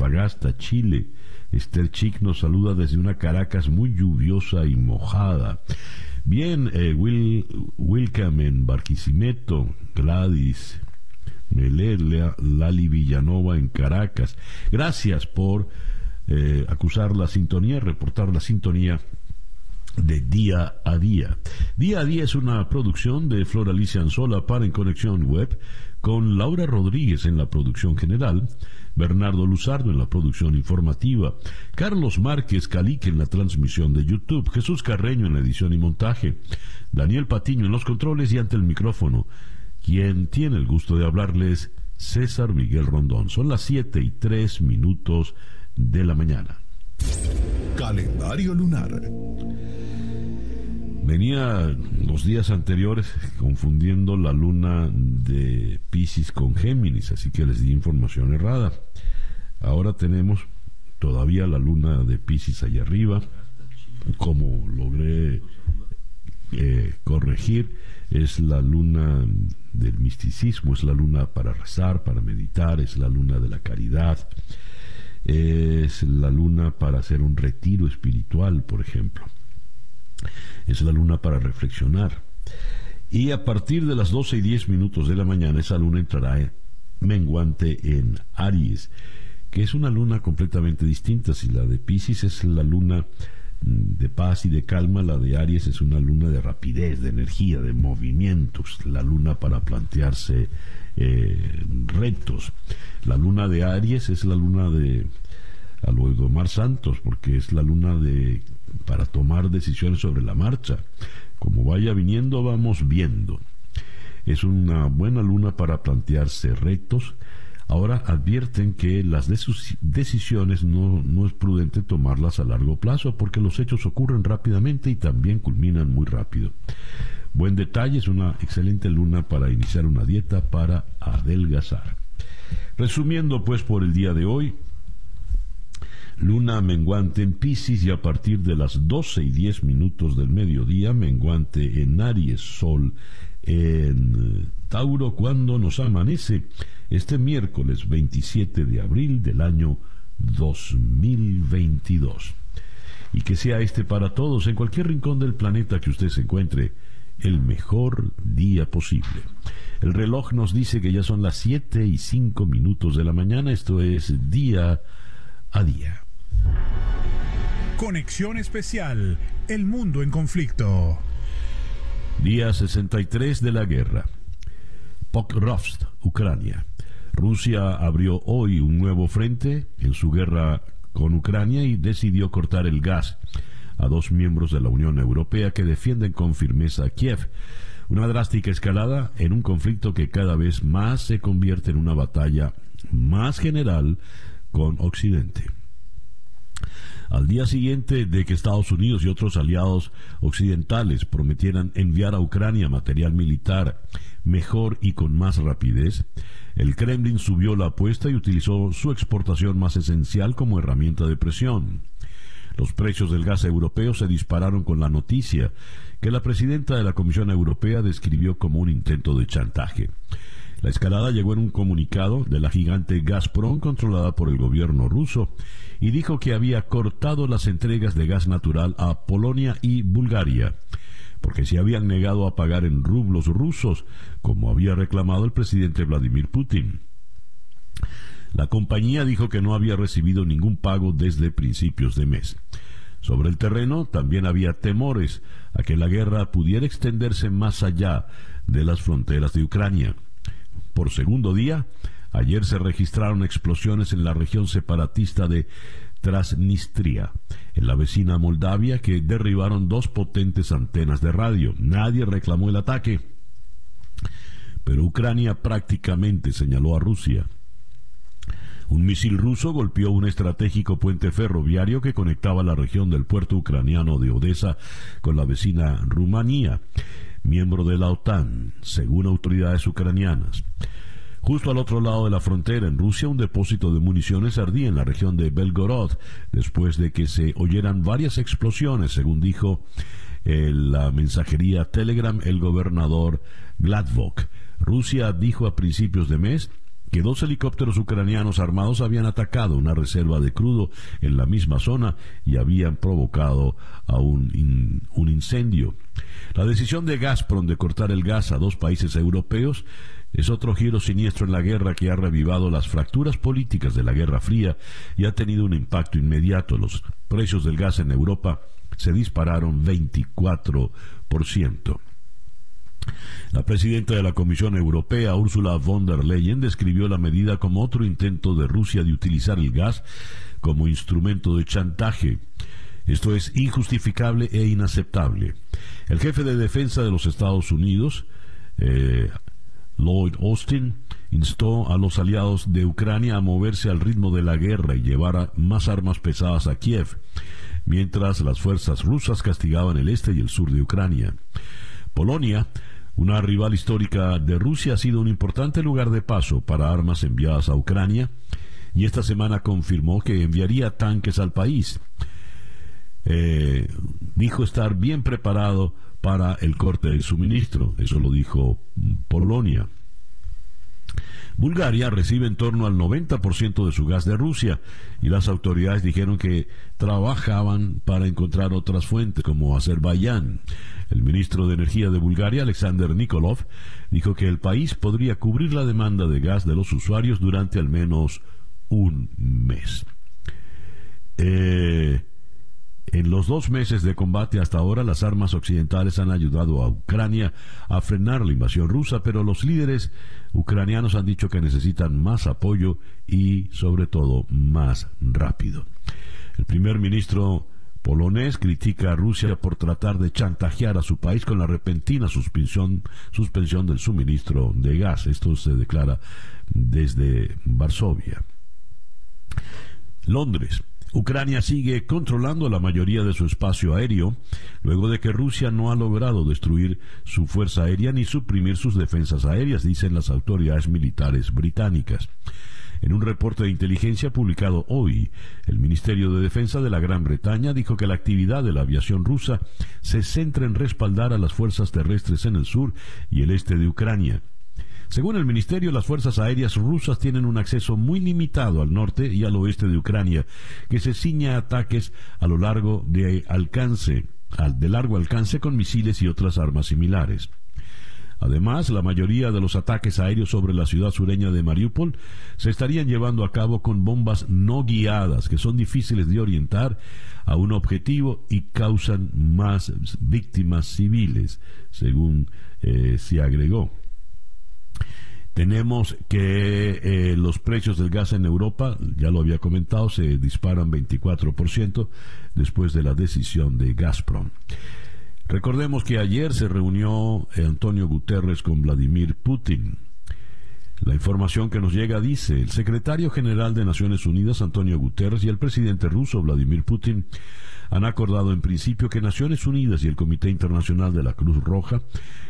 Antofagasta, Chile. Esther Chic nos saluda desde una Caracas muy lluviosa y mojada. Bien, Wilcam en Barquisimeto, Gladys Meler, Lali Villanova en Caracas. Gracias por acusar la sintonía, reportar la sintonía de Día a Día. Día a Día es una producción de Floralicia Anzola para En Conexión Web, con Laura Rodríguez en la producción general, Bernardo Luzardo en la producción informativa, Carlos Márquez Calique en la transmisión de YouTube, Jesús Carreño en la edición y montaje, Daniel Patiño en los controles y ante el micrófono, quien tiene el gusto de hablarles, César Miguel Rondón. Son las 7:03 de la mañana. Calendario lunar. Venía los días anteriores confundiendo la luna de Piscis con Géminis, así que les di información errada. Ahora tenemos todavía la luna de Piscis allá arriba. Como logré corregir, es la luna del misticismo, es la luna para rezar, para meditar, es la luna de la caridad, es la luna para hacer un retiro espiritual, por ejemplo. Es la luna para reflexionar. Y a partir de las 12:10 de la mañana, esa luna entrará menguante en Aries, que es una luna completamente distinta. Si la de Piscis es la luna de paz y de calma, la de Aries es una luna de rapidez, de energía, de movimientos, la luna para plantearse retos. La luna de Aries es la luna de Alomar Santos, porque es la luna de para tomar decisiones sobre la marcha. Como vaya viniendo, vamos viendo. Es una buena luna para plantearse retos. Ahora advierten que las decisiones no es prudente tomarlas a largo plazo, porque los hechos ocurren rápidamente y también culminan muy rápido. Buen detalle, es una excelente luna para iniciar una dieta para adelgazar. Resumiendo pues por el día de hoy, luna menguante en Piscis y a partir de las 12:10 del mediodía, menguante en Aries, sol en Tauro cuando nos amanece este miércoles 27 de abril del año 2022. Y que sea este para todos, en cualquier rincón del planeta que usted se encuentre, el mejor día posible. El reloj nos dice que ya son las 7:05 de la mañana. Esto es Día a Día. Conexión especial, El Mundo en conflicto. Día 63 de la guerra. Pokrovsk, Ucrania. Rusia abrió hoy un nuevo frente en su guerra con Ucrania y decidió cortar el gas a dos miembros de la Unión Europea que defienden con firmeza a Kiev. Una drástica escalada en un conflicto que cada vez más se convierte en una batalla más general con Occidente. Al día siguiente de que Estados Unidos y otros aliados occidentales prometieran enviar a Ucrania material militar mejor y con más rapidez, el Kremlin subió la apuesta y utilizó su exportación más esencial como herramienta de presión. Los precios del gas europeo se dispararon con la noticia que la presidenta de la Comisión Europea describió como un intento de chantaje. La escalada llegó en un comunicado de la gigante Gazprom, controlada por el gobierno ruso, y dijo que había cortado las entregas de gas natural a Polonia y Bulgaria, porque se habían negado a pagar en rublos rusos, como había reclamado el presidente Vladimir Putin. La compañía dijo que no había recibido ningún pago desde principios de mes. Sobre el terreno también había temores a que la guerra pudiera extenderse más allá de las fronteras de Ucrania. Por segundo día, ayer se registraron explosiones en la región separatista de Transnistria, en la vecina Moldavia, que derribaron dos potentes antenas de radio. Nadie reclamó el ataque, pero Ucrania prácticamente señaló a Rusia. Un misil ruso golpeó un estratégico puente ferroviario que conectaba la región del puerto ucraniano de Odessa con la vecina Rumanía, miembro de la OTAN, según autoridades ucranianas. Justo al otro lado de la frontera, en Rusia, un depósito de municiones ardía en la región de Belgorod, después de que se oyeran varias explosiones, según dijo la mensajería Telegram el gobernador Gladvok. Rusia dijo a principios de mes que dos helicópteros ucranianos armados habían atacado una reserva de crudo en la misma zona y habían provocado a un incendio. La decisión de Gazprom de cortar el gas a dos países europeos es otro giro siniestro en la guerra que ha revivado las fracturas políticas de la Guerra Fría y ha tenido un impacto inmediato. Los precios del gas en Europa se dispararon 24%. La presidenta de la Comisión Europea, Ursula von der Leyen, describió la medida como otro intento de Rusia de utilizar el gas como instrumento de chantaje. Esto es injustificable e inaceptable. El jefe de defensa de los Estados Unidos, Lloyd Austin, instó a los aliados de Ucrania a moverse al ritmo de la guerra y llevar más armas pesadas a Kiev, mientras las fuerzas rusas castigaban el este y el sur de Ucrania. Polonia, una rival histórica de Rusia, ha sido un importante lugar de paso para armas enviadas a Ucrania y esta semana confirmó que enviaría tanques al país. Dijo estar bien preparado para el corte de suministro, eso lo dijo Polonia. Bulgaria recibe en torno al 90% de su gas de Rusia y las autoridades dijeron que trabajaban para encontrar otras fuentes como Azerbaiyán. El ministro de Energía de Bulgaria, Alexander Nikolov, dijo que el país podría cubrir la demanda de gas de los usuarios durante al menos un mes. En los 2 meses de combate hasta ahora, las armas occidentales han ayudado a Ucrania a frenar la invasión rusa, pero los líderes ucranianos han dicho que necesitan más apoyo y, sobre todo, más rápido. El primer ministro polonés critica a Rusia por tratar de chantajear a su país con la repentina suspensión del suministro de gas. Esto se declara desde Varsovia. Londres. Ucrania sigue controlando la mayoría de su espacio aéreo, luego de que Rusia no ha logrado destruir su fuerza aérea ni suprimir sus defensas aéreas, dicen las autoridades militares británicas. En un reporte de inteligencia publicado hoy, el Ministerio de Defensa de la Gran Bretaña dijo que la actividad de la aviación rusa se centra en respaldar a las fuerzas terrestres en el sur y el este de Ucrania. Según el ministerio, las fuerzas aéreas rusas tienen un acceso muy limitado al norte y al oeste de Ucrania, que se ciña a ataques de largo alcance con misiles y otras armas similares. Además, la mayoría de los ataques aéreos sobre la ciudad sureña de Mariupol se estarían llevando a cabo con bombas no guiadas, que son difíciles de orientar a un objetivo y causan más víctimas civiles, según se agregó. Tenemos que los precios del gas en Europa, ya lo había comentado, se disparan 24% después de la decisión de Gazprom. Recordemos que ayer se reunió Antonio Guterres con Vladimir Putin. La información que nos llega dice: el secretario general de Naciones Unidas, Antonio Guterres, y el presidente ruso, Vladimir Putin, han acordado en principio que Naciones Unidas y el Comité Internacional de la Cruz Roja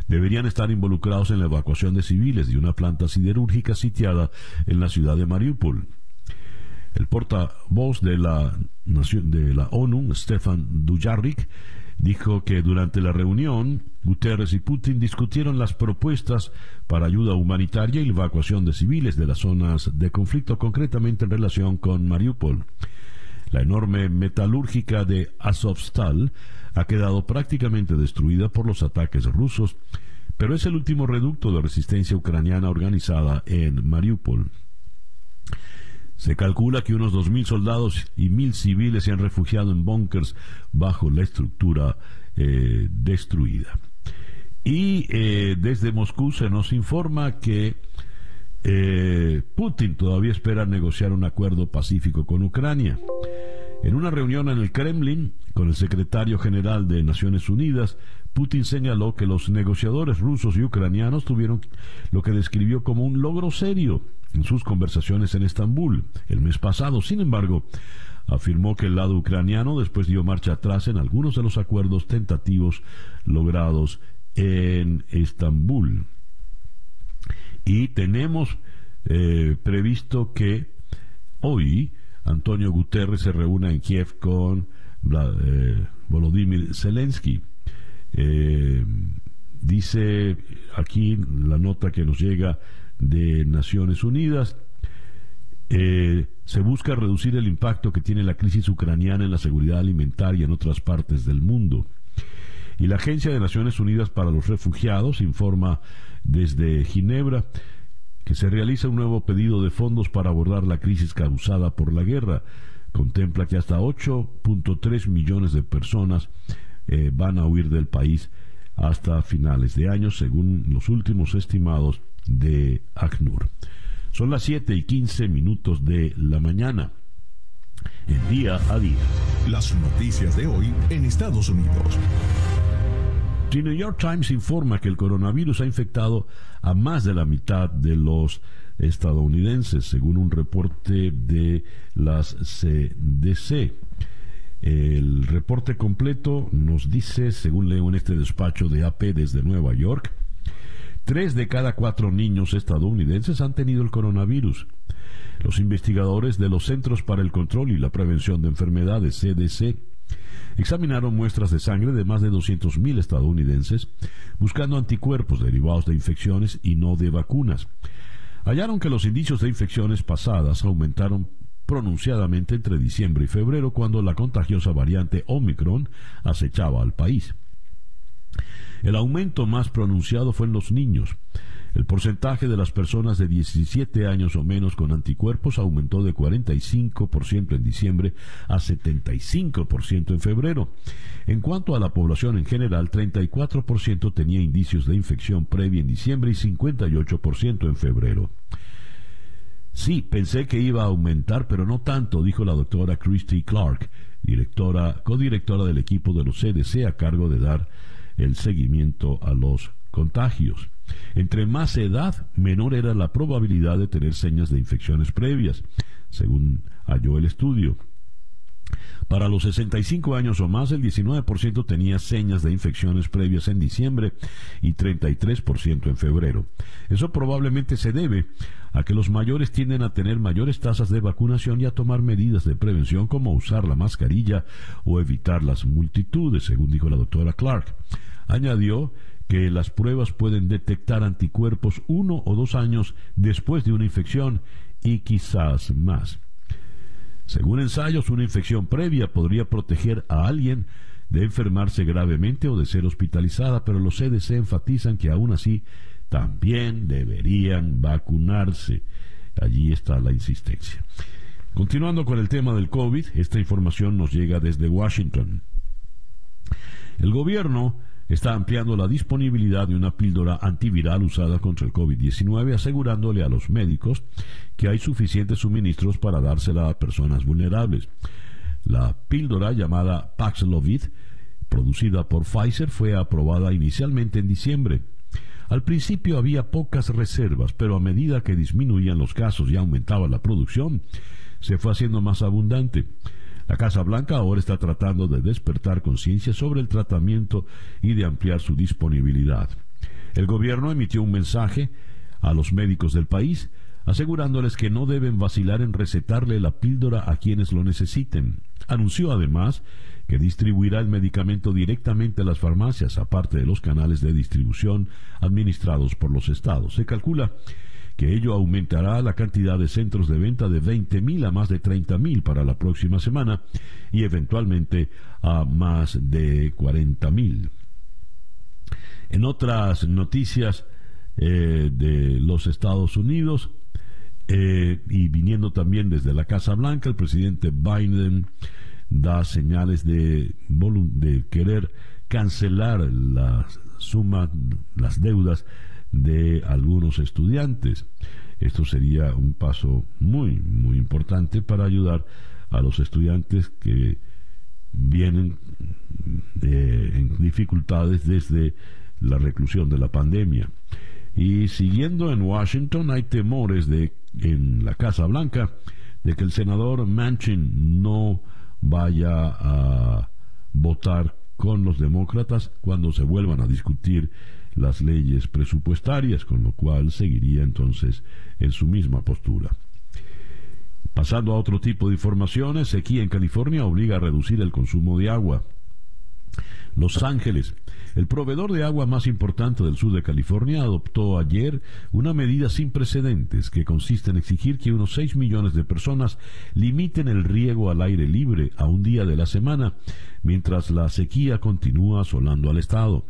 deberían estar involucrados en la evacuación de civiles de una planta siderúrgica sitiada en la ciudad de Mariupol. El portavoz de la ONU, Stefan Dujarric, dijo que durante la reunión, Guterres y Putin discutieron las propuestas para ayuda humanitaria y la evacuación de civiles de las zonas de conflicto, concretamente en relación con Mariupol. La enorme metalúrgica de Azovstal ha quedado prácticamente destruida por los ataques rusos, pero es el último reducto de resistencia ucraniana organizada en Mariupol. Se calcula que unos 2.000 soldados y 1.000 civiles se han refugiado en búnkers bajo la estructura destruida. Y desde Moscú se nos informa que Putin todavía espera negociar un acuerdo pacífico con Ucrania. En una reunión en el Kremlin con el secretario general de Naciones Unidas, Putin señaló que los negociadores rusos y ucranianos tuvieron lo que describió como un logro serio en sus conversaciones en Estambul el mes pasado. Sin embargo, afirmó que el lado ucraniano después dio marcha atrás en algunos de los acuerdos tentativos logrados en Estambul. Y tenemos previsto que hoy Antonio Guterres se reúna en Kiev con Volodymyr Zelensky. Dice aquí la nota que nos llega de Naciones Unidas. Se busca reducir el impacto que tiene la crisis ucraniana en la seguridad alimentaria en otras partes del mundo. Y la Agencia de Naciones Unidas para los Refugiados informa desde Ginebra que se realiza un nuevo pedido de fondos para abordar la crisis causada por la guerra. Contempla que hasta 8.3 millones de personas van a huir del país hasta finales de año, según los últimos estimados de ACNUR. Son las 7:15 de la mañana. En Día a Día. Las noticias de hoy en Estados Unidos. The New York Times informa que el coronavirus ha infectado a más de la mitad de los estadounidenses, según un reporte de las CDC. El reporte completo nos dice, según leo en este despacho de AP desde Nueva York, 3 de cada 4 niños estadounidenses han tenido el coronavirus. Los investigadores de los Centros para el Control y la Prevención de Enfermedades, CDC, examinaron muestras de sangre de más de 200.000 estadounidenses buscando anticuerpos derivados de infecciones y no de vacunas. Hallaron que los indicios de infecciones pasadas aumentaron pronunciadamente entre diciembre y febrero, cuando la contagiosa variante Omicron acechaba al país. El aumento más pronunciado fue en los niños. El porcentaje de las personas de 17 años o menos con anticuerpos aumentó de 45% en diciembre a 75% en febrero. En cuanto a la población en general, 34% tenía indicios de infección previa en diciembre y 58% en febrero. Sí, pensé que iba a aumentar, pero no tanto, dijo la doctora Christy Clark, codirectora del equipo de los CDC a cargo de dar el seguimiento a los contagios. Entre más edad, menor era la probabilidad de tener señas de infecciones previas, según halló el estudio. Para los 65 años o más, el 19% tenía señas de infecciones previas en diciembre y 33% en febrero. Eso probablemente se debe a que los mayores tienden a tener mayores tasas de vacunación y a tomar medidas de prevención como usar la mascarilla o evitar las multitudes, según dijo la doctora Clark. Añadió que las pruebas pueden detectar anticuerpos 1 o 2 años después de una infección y quizás más. Según ensayos, una infección previa podría proteger a alguien de enfermarse gravemente o de ser hospitalizada, pero los CDC enfatizan que aún así también deberían vacunarse. Allí está la insistencia. Continuando con el tema del COVID, esta información nos llega desde Washington. El gobierno está ampliando la disponibilidad de una píldora antiviral usada contra el COVID-19, asegurándole a los médicos que hay suficientes suministros para dársela a personas vulnerables. La píldora, llamada Paxlovid, producida por Pfizer, fue aprobada inicialmente en diciembre. Al principio había pocas reservas, pero a medida que disminuían los casos y aumentaba la producción, se fue haciendo más abundante. La Casa Blanca ahora está tratando de despertar conciencia sobre el tratamiento y de ampliar su disponibilidad. El gobierno emitió un mensaje a los médicos del país, asegurándoles que no deben vacilar en recetarle la píldora a quienes lo necesiten. Anunció además que distribuirá el medicamento directamente a las farmacias, aparte de los canales de distribución administrados por los estados. Se calcula que ello aumentará la cantidad de centros de venta de 20.000 a más de 30.000 para la próxima semana y eventualmente a más de 40.000. En otras noticias de los Estados Unidos y viniendo también desde la Casa Blanca, el presidente Biden da señales de querer cancelar las deudas de algunos estudiantes. Esto sería un paso muy importante para ayudar a los estudiantes que vienen en dificultades desde la reclusión de la pandemia. Y siguiendo en Washington, hay temores en la Casa Blanca de que el senador Manchin no vaya a votar con los demócratas cuando se vuelvan a discutir las leyes presupuestarias, con lo cual seguiría entonces en su misma postura. Pasando a otro tipo de informaciones, sequía en California obliga a reducir el consumo de agua. Los Ángeles, El proveedor de agua más importante del sur de California adoptó ayer una medida sin precedentes que consiste en exigir que unos 6 millones de personas limiten el riego al aire libre a un día de la semana, mientras la sequía continúa asolando al estado.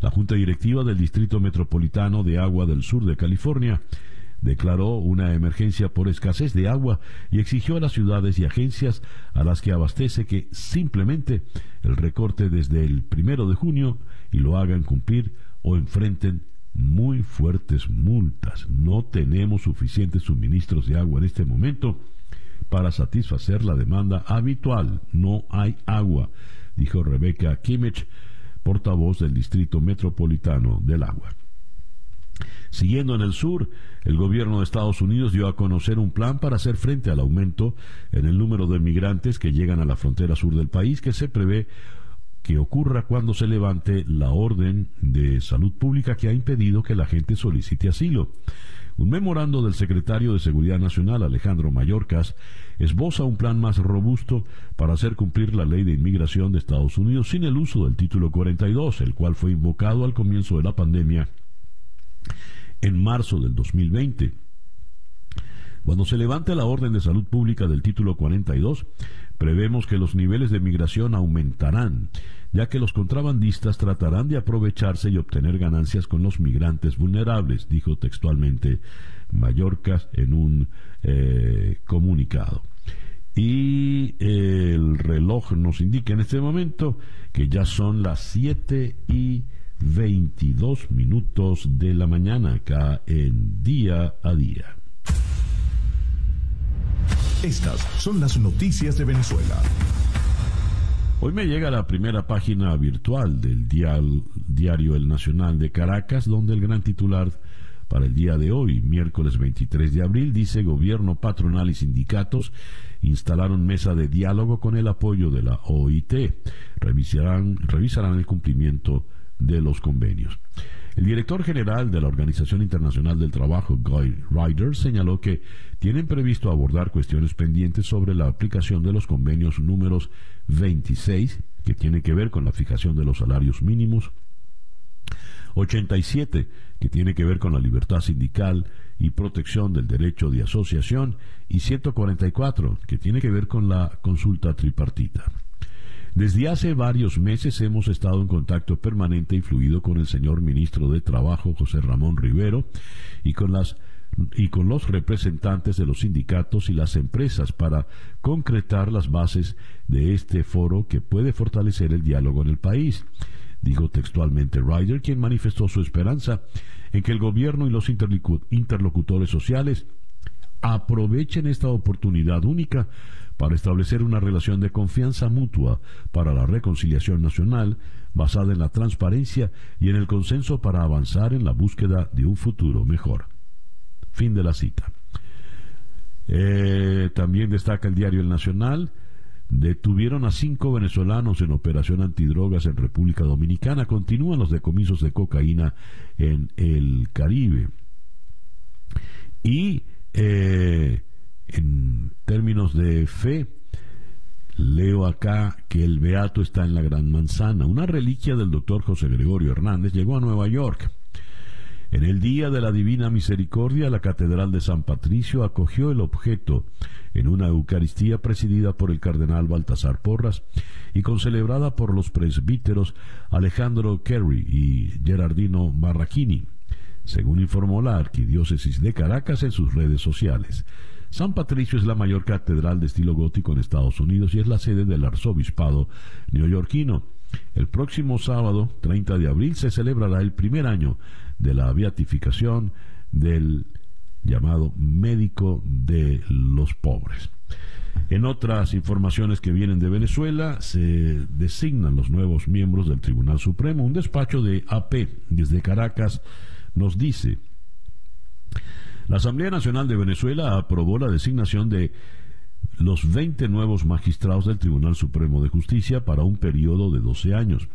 La Junta Directiva del Distrito Metropolitano de Agua del Sur de California declaró una emergencia por escasez de agua y exigió a las ciudades y agencias a las que abastece que simplemente el recorte desde el 1 de junio y lo hagan cumplir o enfrenten muy fuertes multas. No tenemos suficientes suministros de agua en este momento para satisfacer la demanda habitual. No hay agua, dijo Rebecca Kimmich, portavoz del Distrito Metropolitano del Agua. Siguiendo en el sur, el gobierno de Estados Unidos dio a conocer un plan para hacer frente al aumento en el número de migrantes que llegan a la frontera sur del país, que se prevé que ocurra cuando se levante la orden de salud pública que ha impedido que la gente solicite asilo. Un memorando del secretario de Seguridad Nacional, Alejandro Mayorkas, esboza un plan más robusto para hacer cumplir la ley de inmigración de Estados Unidos sin el uso del título 42, el cual fue invocado al comienzo de la pandemia en marzo del 2020. Cuando se levante la orden de salud pública del título 42, prevemos que los niveles de migración aumentarán, ya que los contrabandistas tratarán de aprovecharse y obtener ganancias con los migrantes vulnerables, dijo textualmente Mayorkas en un comunicado. Y el reloj nos indica en este momento que ya son las 7:22 de la mañana, acá en Día a Día. Estas son las noticias de Venezuela. Hoy me llega la primera página virtual del diario El Nacional de Caracas, donde el gran titular para el día de hoy, miércoles 23 de abril, dice: Gobierno, patronal y sindicatos instalaron mesa de diálogo con el apoyo de la OIT. Revisarán el cumplimiento de los convenios. El director general de la Organización Internacional del Trabajo, Guy Ryder, señaló que tienen previsto abordar cuestiones pendientes sobre la aplicación de los convenios números 26, que tiene que ver con la fijación de los salarios mínimos, 87, que tiene que ver con la libertad sindical y protección del derecho de asociación, y 144, que tiene que ver con la consulta tripartita. Desde hace varios meses hemos estado en contacto permanente y fluido con el señor ministro de Trabajo, José Ramón Rivero, y con los representantes de los sindicatos y las empresas para concretar las bases de este foro que puede fortalecer el diálogo en el país, dijo textualmente Ryder, quien manifestó su esperanza en que el gobierno y los interlocutores sociales aprovechen esta oportunidad única para establecer una relación de confianza mutua para la reconciliación nacional, basada en la transparencia y en el consenso para avanzar en la búsqueda de un futuro mejor. Fin de la cita. También destaca el diario El Nacional: detuvieron a 5 venezolanos en operación antidrogas en República Dominicana. Continúan los decomisos de cocaína en el Caribe. Y en términos de fe, leo acá que el Beato está en la Gran Manzana. Una reliquia del doctor José Gregorio Hernández llegó a Nueva York. En el Día de la Divina Misericordia, la Catedral de San Patricio acogió el objeto en una Eucaristía presidida por el cardenal Baltasar Porras y concelebrada por los presbíteros Alejandro Kerry y Gerardino Barrachini, según informó la Arquidiócesis de Caracas en sus redes sociales. San Patricio es la mayor catedral de estilo gótico en Estados Unidos y es la sede del arzobispado neoyorquino. El próximo sábado, 30 de abril, se celebrará el primer año de la beatificación del llamado médico de los pobres. En otras informaciones que vienen de Venezuela, se designan los nuevos miembros del Tribunal Supremo. Un despacho de AP desde Caracas nos dice: la Asamblea Nacional de Venezuela aprobó la designación de los 20 nuevos magistrados del Tribunal Supremo de Justicia para un periodo de 12 años.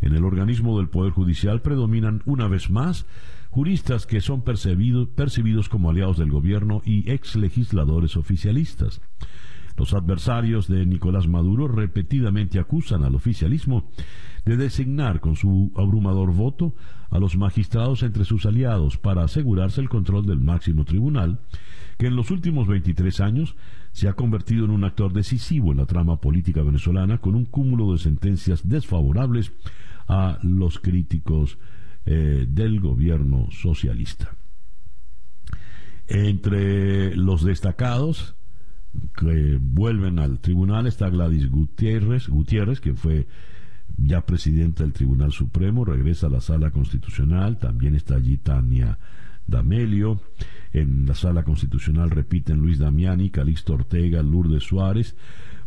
En el organismo del Poder Judicial predominan una vez más juristas que son percibidos como aliados del gobierno y exlegisladores oficialistas. Los adversarios de Nicolás Maduro repetidamente acusan al oficialismo de designar con su abrumador voto a los magistrados entre sus aliados para asegurarse el control del máximo tribunal, que en los últimos 23 años se ha convertido en un actor decisivo en la trama política venezolana, con un cúmulo de sentencias desfavorables a los críticos del gobierno socialista. Entre los destacados que vuelven al tribunal está Gladys Gutiérrez, quien fue ya presidenta del Tribunal Supremo, regresa a la Sala Constitucional. También está allí Tania D'Amelio. En la Sala Constitucional repiten Luis Damiani, Calixto Ortega, Lourdes Suárez,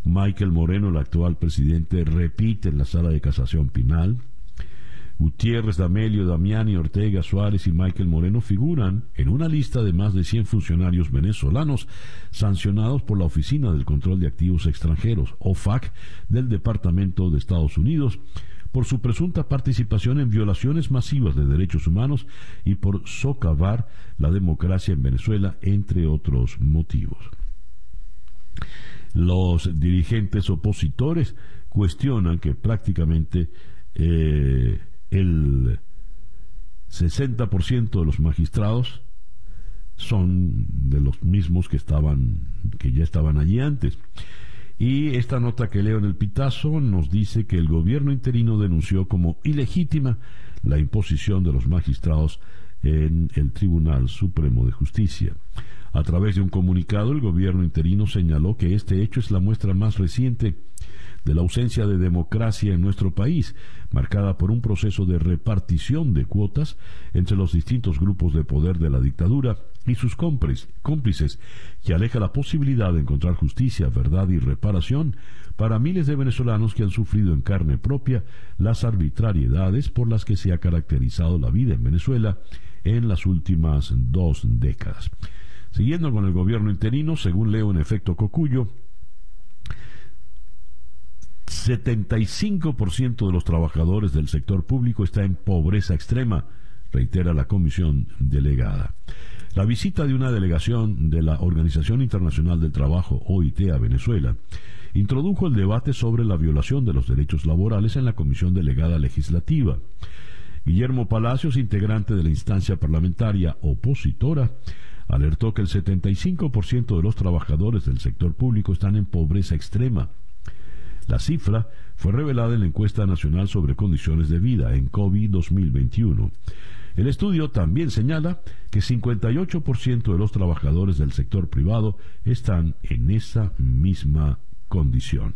Michael Moreno, el actual presidente, repite en la Sala de Casación Penal. Gutiérrez, D'Amelio, Damiani, Ortega, Suárez y Michael Moreno figuran en una lista de más de 100 funcionarios venezolanos sancionados por la Oficina del Control de Activos Extranjeros, OFAC, del Departamento de Estados Unidos, por su presunta participación en violaciones masivas de derechos humanos y por socavar la democracia en Venezuela, entre otros motivos. Los dirigentes opositores cuestionan que prácticamente el 60% de los magistrados son de los mismos que ya estaban allí antes. Y esta nota que leo en el Pitazo nos dice que el gobierno interino denunció como ilegítima la imposición de los magistrados en el Tribunal Supremo de Justicia. A través de un comunicado, el gobierno interino señaló que este hecho es la muestra más reciente de la ausencia de democracia en nuestro país, marcada por un proceso de repartición de cuotas entre los distintos grupos de poder de la dictadura y sus cómplices, que aleja la posibilidad de encontrar justicia, verdad y reparación para miles de venezolanos que han sufrido en carne propia las arbitrariedades por las que se ha caracterizado la vida en Venezuela en las últimas 2 décadas. Siguiendo con el gobierno interino, según leo en Efecto Cocuyo, 75% de los trabajadores del sector público está en pobreza extrema, reitera la comisión delegada. La visita de una delegación de la Organización Internacional del Trabajo, OIT, a Venezuela introdujo el debate sobre la violación de los derechos laborales en la comisión delegada legislativa. Guillermo Palacios, integrante de la instancia parlamentaria opositora, alertó que el 75% de los trabajadores del sector público están en pobreza extrema. La cifra fue revelada en la Encuesta Nacional sobre Condiciones de Vida, ENCOVI 2021. El estudio también señala que 58% de los trabajadores del sector privado están en esa misma condición.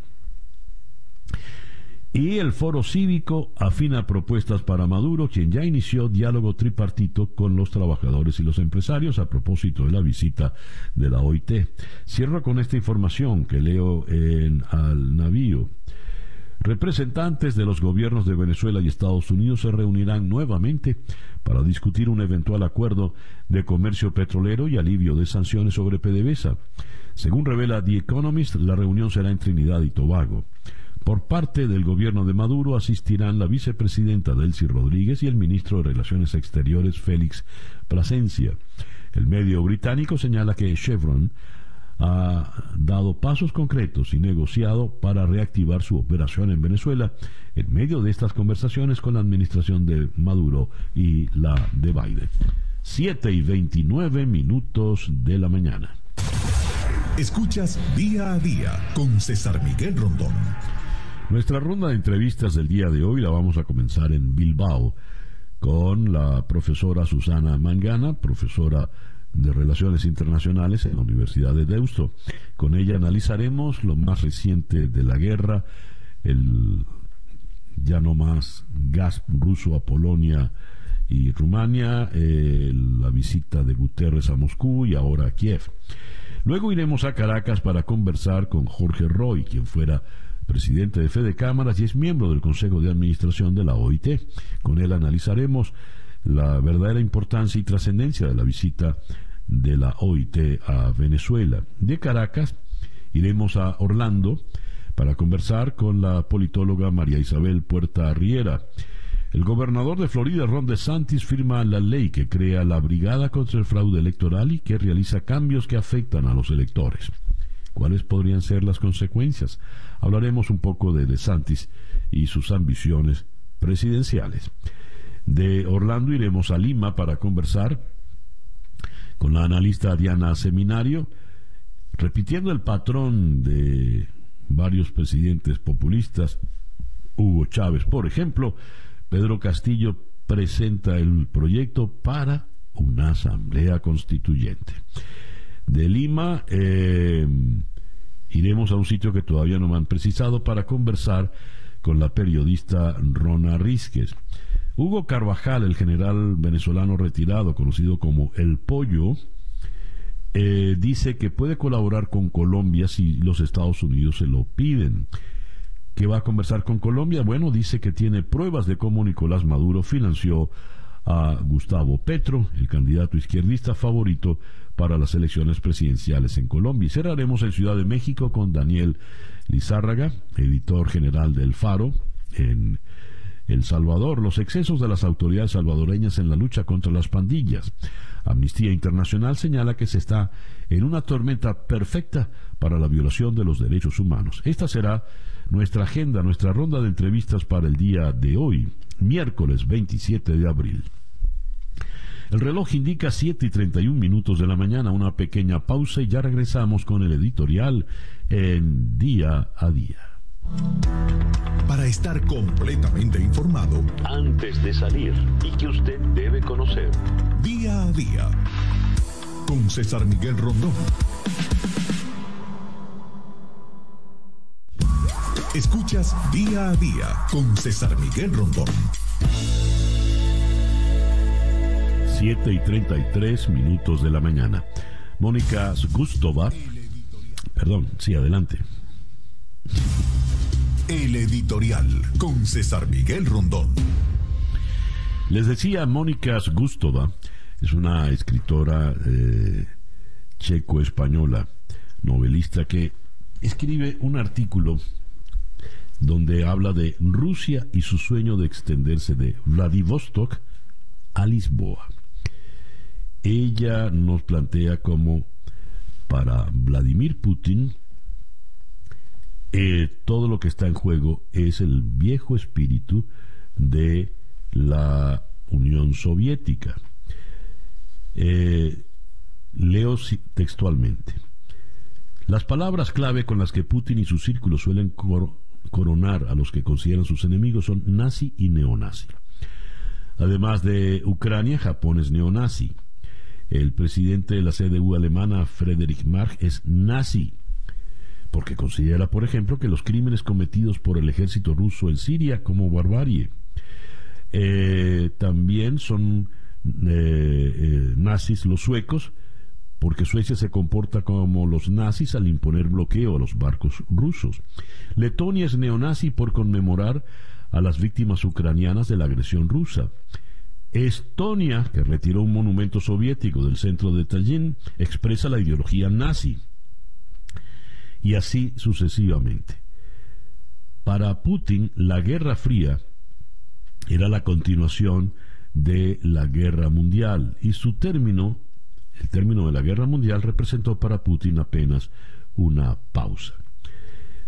Y el Foro Cívico afina propuestas para Maduro, quien ya inició diálogo tripartito con los trabajadores y los empresarios a propósito de la visita de la OIT. Cierro con esta información que leo en Al Navío. Representantes de los gobiernos de Venezuela y Estados Unidos se reunirán nuevamente para discutir un eventual acuerdo de comercio petrolero y alivio de sanciones sobre PDVSA. Según revela The Economist, la reunión será en Trinidad y Tobago. Por parte del gobierno de Maduro asistirán la vicepresidenta Delcy Rodríguez y el ministro de Relaciones Exteriores Félix Plasencia. El medio británico señala que Chevron ha dado pasos concretos y negociado para reactivar su operación en Venezuela en medio de estas conversaciones con la administración de Maduro y la de Biden. 7:29 de la mañana. Escuchas Día a Día con César Miguel Rondón. Nuestra ronda de entrevistas del día de hoy la vamos a comenzar en Bilbao con la profesora Susana Mangana, profesora de Relaciones Internacionales en la Universidad de Deusto. Con ella analizaremos lo más reciente de la guerra, el ya no más gas ruso a Polonia y Rumania, la visita de Guterres a Moscú y ahora a Kiev. Luego iremos a Caracas para conversar con Jorge Roy, quien fuera presidente de Fedecámaras y es miembro del Consejo de Administración de la OIT. Con él analizaremos la verdadera importancia y trascendencia de la visita de la OIT a Venezuela. De Caracas iremos a Orlando para conversar con la politóloga María Isabel Puerta Riera. El gobernador de Florida, Ron DeSantis, firma la ley que crea la Brigada contra el Fraude Electoral y que realiza cambios que afectan a los electores. ¿Cuáles podrían ser las consecuencias? Hablaremos un poco de DeSantis y sus ambiciones presidenciales. De Orlando iremos a Lima para conversar con la analista Diana Seminario, repitiendo el patrón de varios presidentes populistas. Hugo Chávez, por ejemplo, Pedro Castillo presenta el proyecto para una asamblea constituyente. De Lima iremos a un sitio que todavía no me han precisado para conversar con la periodista Rona Rísquez. Hugo Carvajal, el general venezolano retirado, conocido como El Pollo, dice que puede colaborar con Colombia si los Estados Unidos se lo piden. ¿Qué va a conversar con Colombia? Bueno, dice que tiene pruebas de cómo Nicolás Maduro financió a Gustavo Petro, el candidato izquierdista favorito para las elecciones presidenciales en Colombia. Y cerraremos en Ciudad de México con Daniel Lizárraga, editor general del Faro en El Salvador. Los excesos de las autoridades salvadoreñas en la lucha contra las pandillas. Amnistía Internacional señala que se está en una tormenta perfecta para la violación de los derechos humanos. Esta será nuestra agenda, nuestra ronda de entrevistas para el día de hoy, miércoles 27 de abril. El reloj indica 7:31 de la mañana, una pequeña pausa y ya regresamos con el editorial en Día a Día. Para estar completamente informado antes de salir y que usted debe conocer Día a Día con César Miguel Rondón. Escuchas Día a Día con César Miguel Rondón. 7:33 de la mañana. Mónica Zgustová. Perdón, sí, adelante. El editorial con César Miguel Rondón. Les decía, Mónica Zgustová es una escritora checo-española, novelista, que escribe un artículo donde habla de Rusia y su sueño de extenderse de Vladivostok a Lisboa. Ella nos plantea cómo para Vladimir Putin todo lo que está en juego es el viejo espíritu de la Unión Soviética. Leo textualmente. Las palabras clave con las que Putin y su círculo suelen coronar a los que consideran sus enemigos son nazi y neonazi. Además de Ucrania, Japón es neonazi. El presidente de la CDU alemana, Friedrich Marx, es nazi, porque considera, por ejemplo, que los crímenes cometidos por el ejército ruso en Siria como barbarie también son nazis los suecos, porque Suecia se comporta como los nazis al imponer bloqueo a los barcos rusos. Letonia es neonazi por conmemorar a las víctimas ucranianas de la agresión rusa. Estonia, que retiró un monumento soviético del centro de Tallinn, expresa la ideología nazi. Y así sucesivamente. Para Putin, la Guerra Fría era la continuación de la Guerra Mundial, y su término, el término de la Guerra Mundial, representó para Putin apenas una pausa.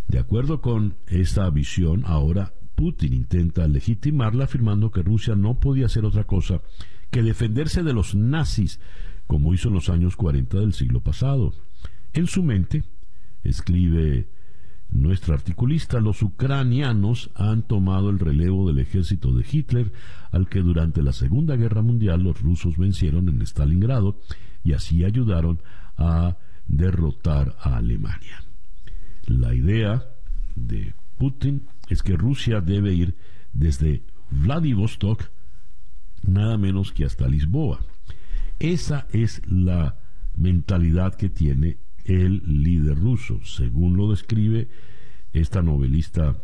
De acuerdo con esta visión, ahora Putin intenta legitimarla afirmando que Rusia no podía hacer otra cosa que defenderse de los nazis, como hizo en los años 40 del siglo pasado. En su mente, escribe nuestra articulista, los ucranianos han tomado el relevo del ejército de Hitler, al que durante la Segunda Guerra Mundial los rusos vencieron en Stalingrado y así ayudaron a derrotar a Alemania. La idea de Putin es que Rusia debe ir desde Vladivostok nada menos que hasta Lisboa. Esa es la mentalidad que tiene el líder ruso, según lo describe esta novelista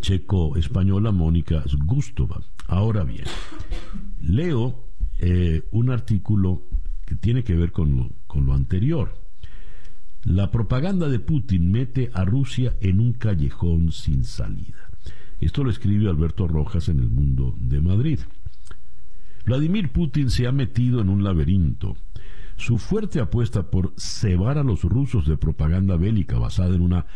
checo-española Mónica Zgustová. Ahora bien, leo un artículo que tiene que ver con lo anterior. La propaganda de Putin mete a Rusia en un callejón sin salida. Esto lo escribe Alberto Rojas en El Mundo de Madrid. Vladimir Putin se ha metido en un laberinto. Su fuerte apuesta por cebar a los rusos de propaganda bélica basada en una,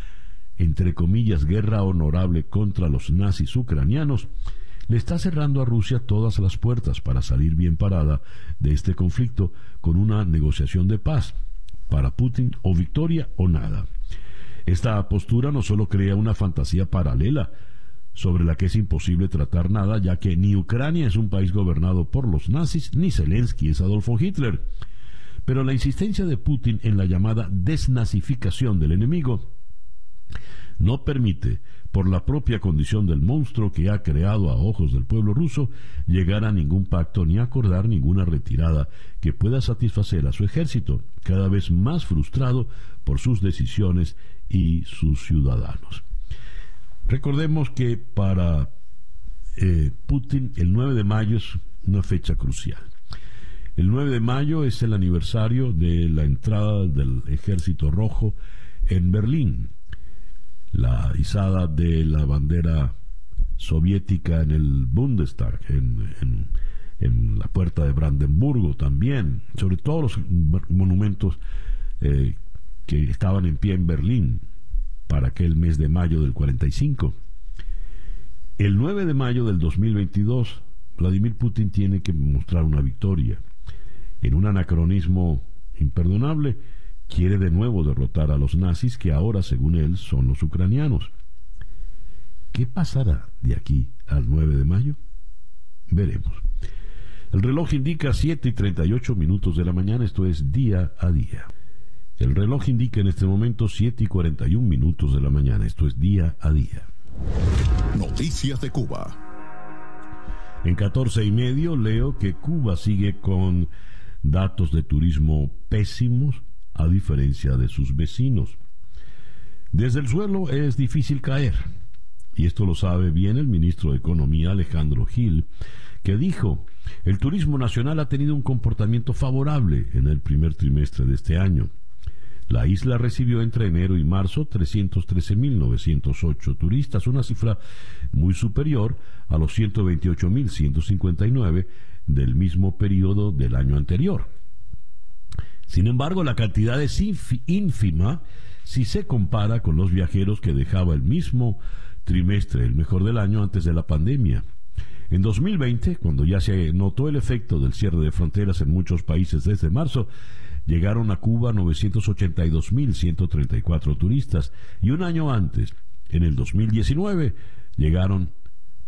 entre comillas, guerra honorable contra los nazis ucranianos, le está cerrando a Rusia todas las puertas para salir bien parada de este conflicto con una negociación de paz. Para Putin, o victoria o nada. Esta postura no solo crea una fantasía paralela, sobre la que es imposible tratar nada, ya que ni Ucrania es un país gobernado por los nazis, ni Zelensky es Adolfo Hitler. Pero la insistencia de Putin en la llamada desnazificación del enemigo no permite, por la propia condición del monstruo que ha creado a ojos del pueblo ruso, llegar a ningún pacto ni acordar ninguna retirada que pueda satisfacer a su ejército, cada vez más frustrado por sus decisiones y sus ciudadanos. Recordemos que para Putin el 9 de mayo es una fecha crucial. El 9 de mayo es el aniversario de la entrada del Ejército Rojo en Berlín, la izada de la bandera soviética en el Bundestag, en la puerta de Brandenburgo también, sobre todo los monumentos que estaban en pie en Berlín para aquel mes de mayo del 45. El 9 de mayo del 2022, Vladimir Putin tiene que mostrar una victoria. En un anacronismo imperdonable, quiere de nuevo derrotar a los nazis, que ahora, según él, son los ucranianos. ¿Qué pasará de aquí al 9 de mayo? Veremos. El reloj indica 7:38 de la mañana, esto es día a día. El reloj indica en este momento 7:41 de la mañana, esto es día a día. Noticias de Cuba. En 14:30 leo que Cuba sigue con datos de turismo pésimos, a diferencia de sus vecinos. Desde el suelo es difícil caer, y esto lo sabe bien el ministro de Economía, Alejandro Gil, que dijo: el turismo nacional ha tenido un comportamiento favorable en el primer trimestre de este año. La isla recibió entre enero y marzo 313.908 turistas, una cifra muy superior a los 128.159 del mismo periodo del año anterior. Sin embargo, la cantidad es ínfima si se compara con los viajeros que dejaba el mismo trimestre, el mejor del año, antes de la pandemia. En 2020, cuando ya se notó el efecto del cierre de fronteras en muchos países desde marzo, llegaron a Cuba 982.134 turistas, y un año antes, en el 2019,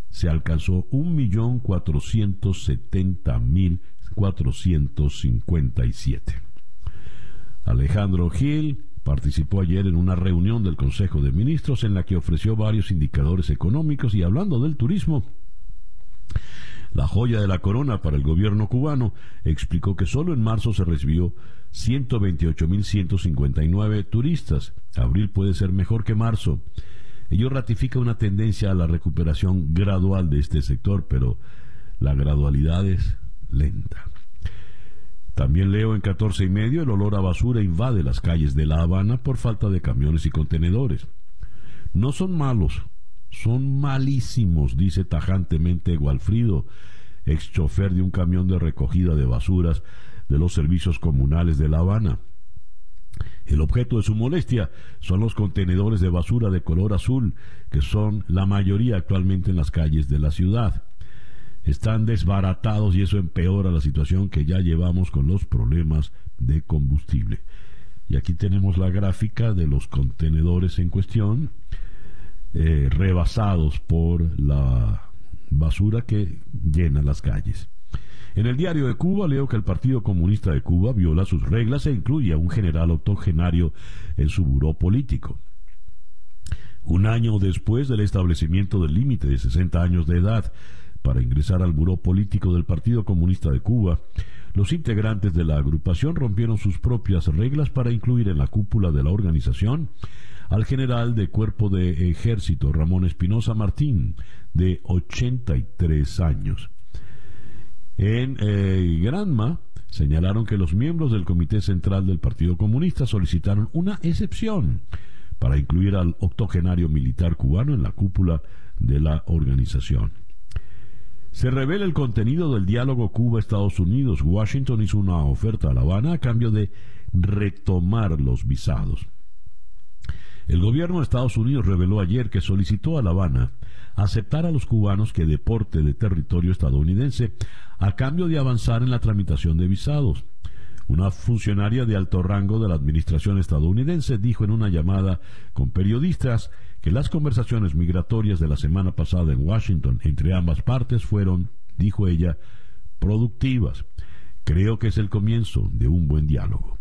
se alcanzó 1.470.457. Alejandro Gil participó ayer en una reunión del Consejo de Ministros en la que ofreció varios indicadores económicos, y hablando del turismo, la joya de la corona para el gobierno cubano, explicó que solo en marzo se recibió 128.159 turistas. Abril puede ser mejor que marzo. Ello ratifica una tendencia a la recuperación gradual de este sector, pero la gradualidad es lenta. También leo en 14:30, el olor a basura invade las calles de La Habana por falta de camiones y contenedores. No son malos, son malísimos, dice tajantemente Gualfrido, ex chofer de un camión de recogida de basuras de los servicios comunales de La Habana. El objeto de su molestia son los contenedores de basura de color azul, que son la mayoría actualmente en las calles de la ciudad. Están desbaratados, y eso empeora la situación que ya llevamos con los problemas de combustible. Y aquí tenemos la gráfica de los contenedores en cuestión, rebasados por la basura que llena las calles. En el Diario de Cuba leo que el Partido Comunista de Cuba viola sus reglas e incluye a un general octogenario en su buró político. Un año después del establecimiento del límite de 60 años de edad para ingresar al buró político del Partido Comunista de Cuba, los integrantes de la agrupación rompieron sus propias reglas para incluir en la cúpula de la organización al general de Cuerpo de Ejército Ramón Espinosa Martín, de 83 años. En Granma señalaron que los miembros del Comité Central del Partido Comunista solicitaron una excepción para incluir al octogenario militar cubano en la cúpula de la organización. Se revela el contenido del diálogo Cuba-Estados Unidos. Washington hizo una oferta a La Habana a cambio de retomar los visados. El gobierno de Estados Unidos reveló ayer que solicitó a La Habana aceptar a los cubanos que deporte de territorio estadounidense a cambio de avanzar en la tramitación de visados. Una funcionaria de alto rango de la administración estadounidense dijo en una llamada con periodistas que las conversaciones migratorias de la semana pasada en Washington entre ambas partes fueron, dijo ella, productivas. Creo que es el comienzo de un buen diálogo.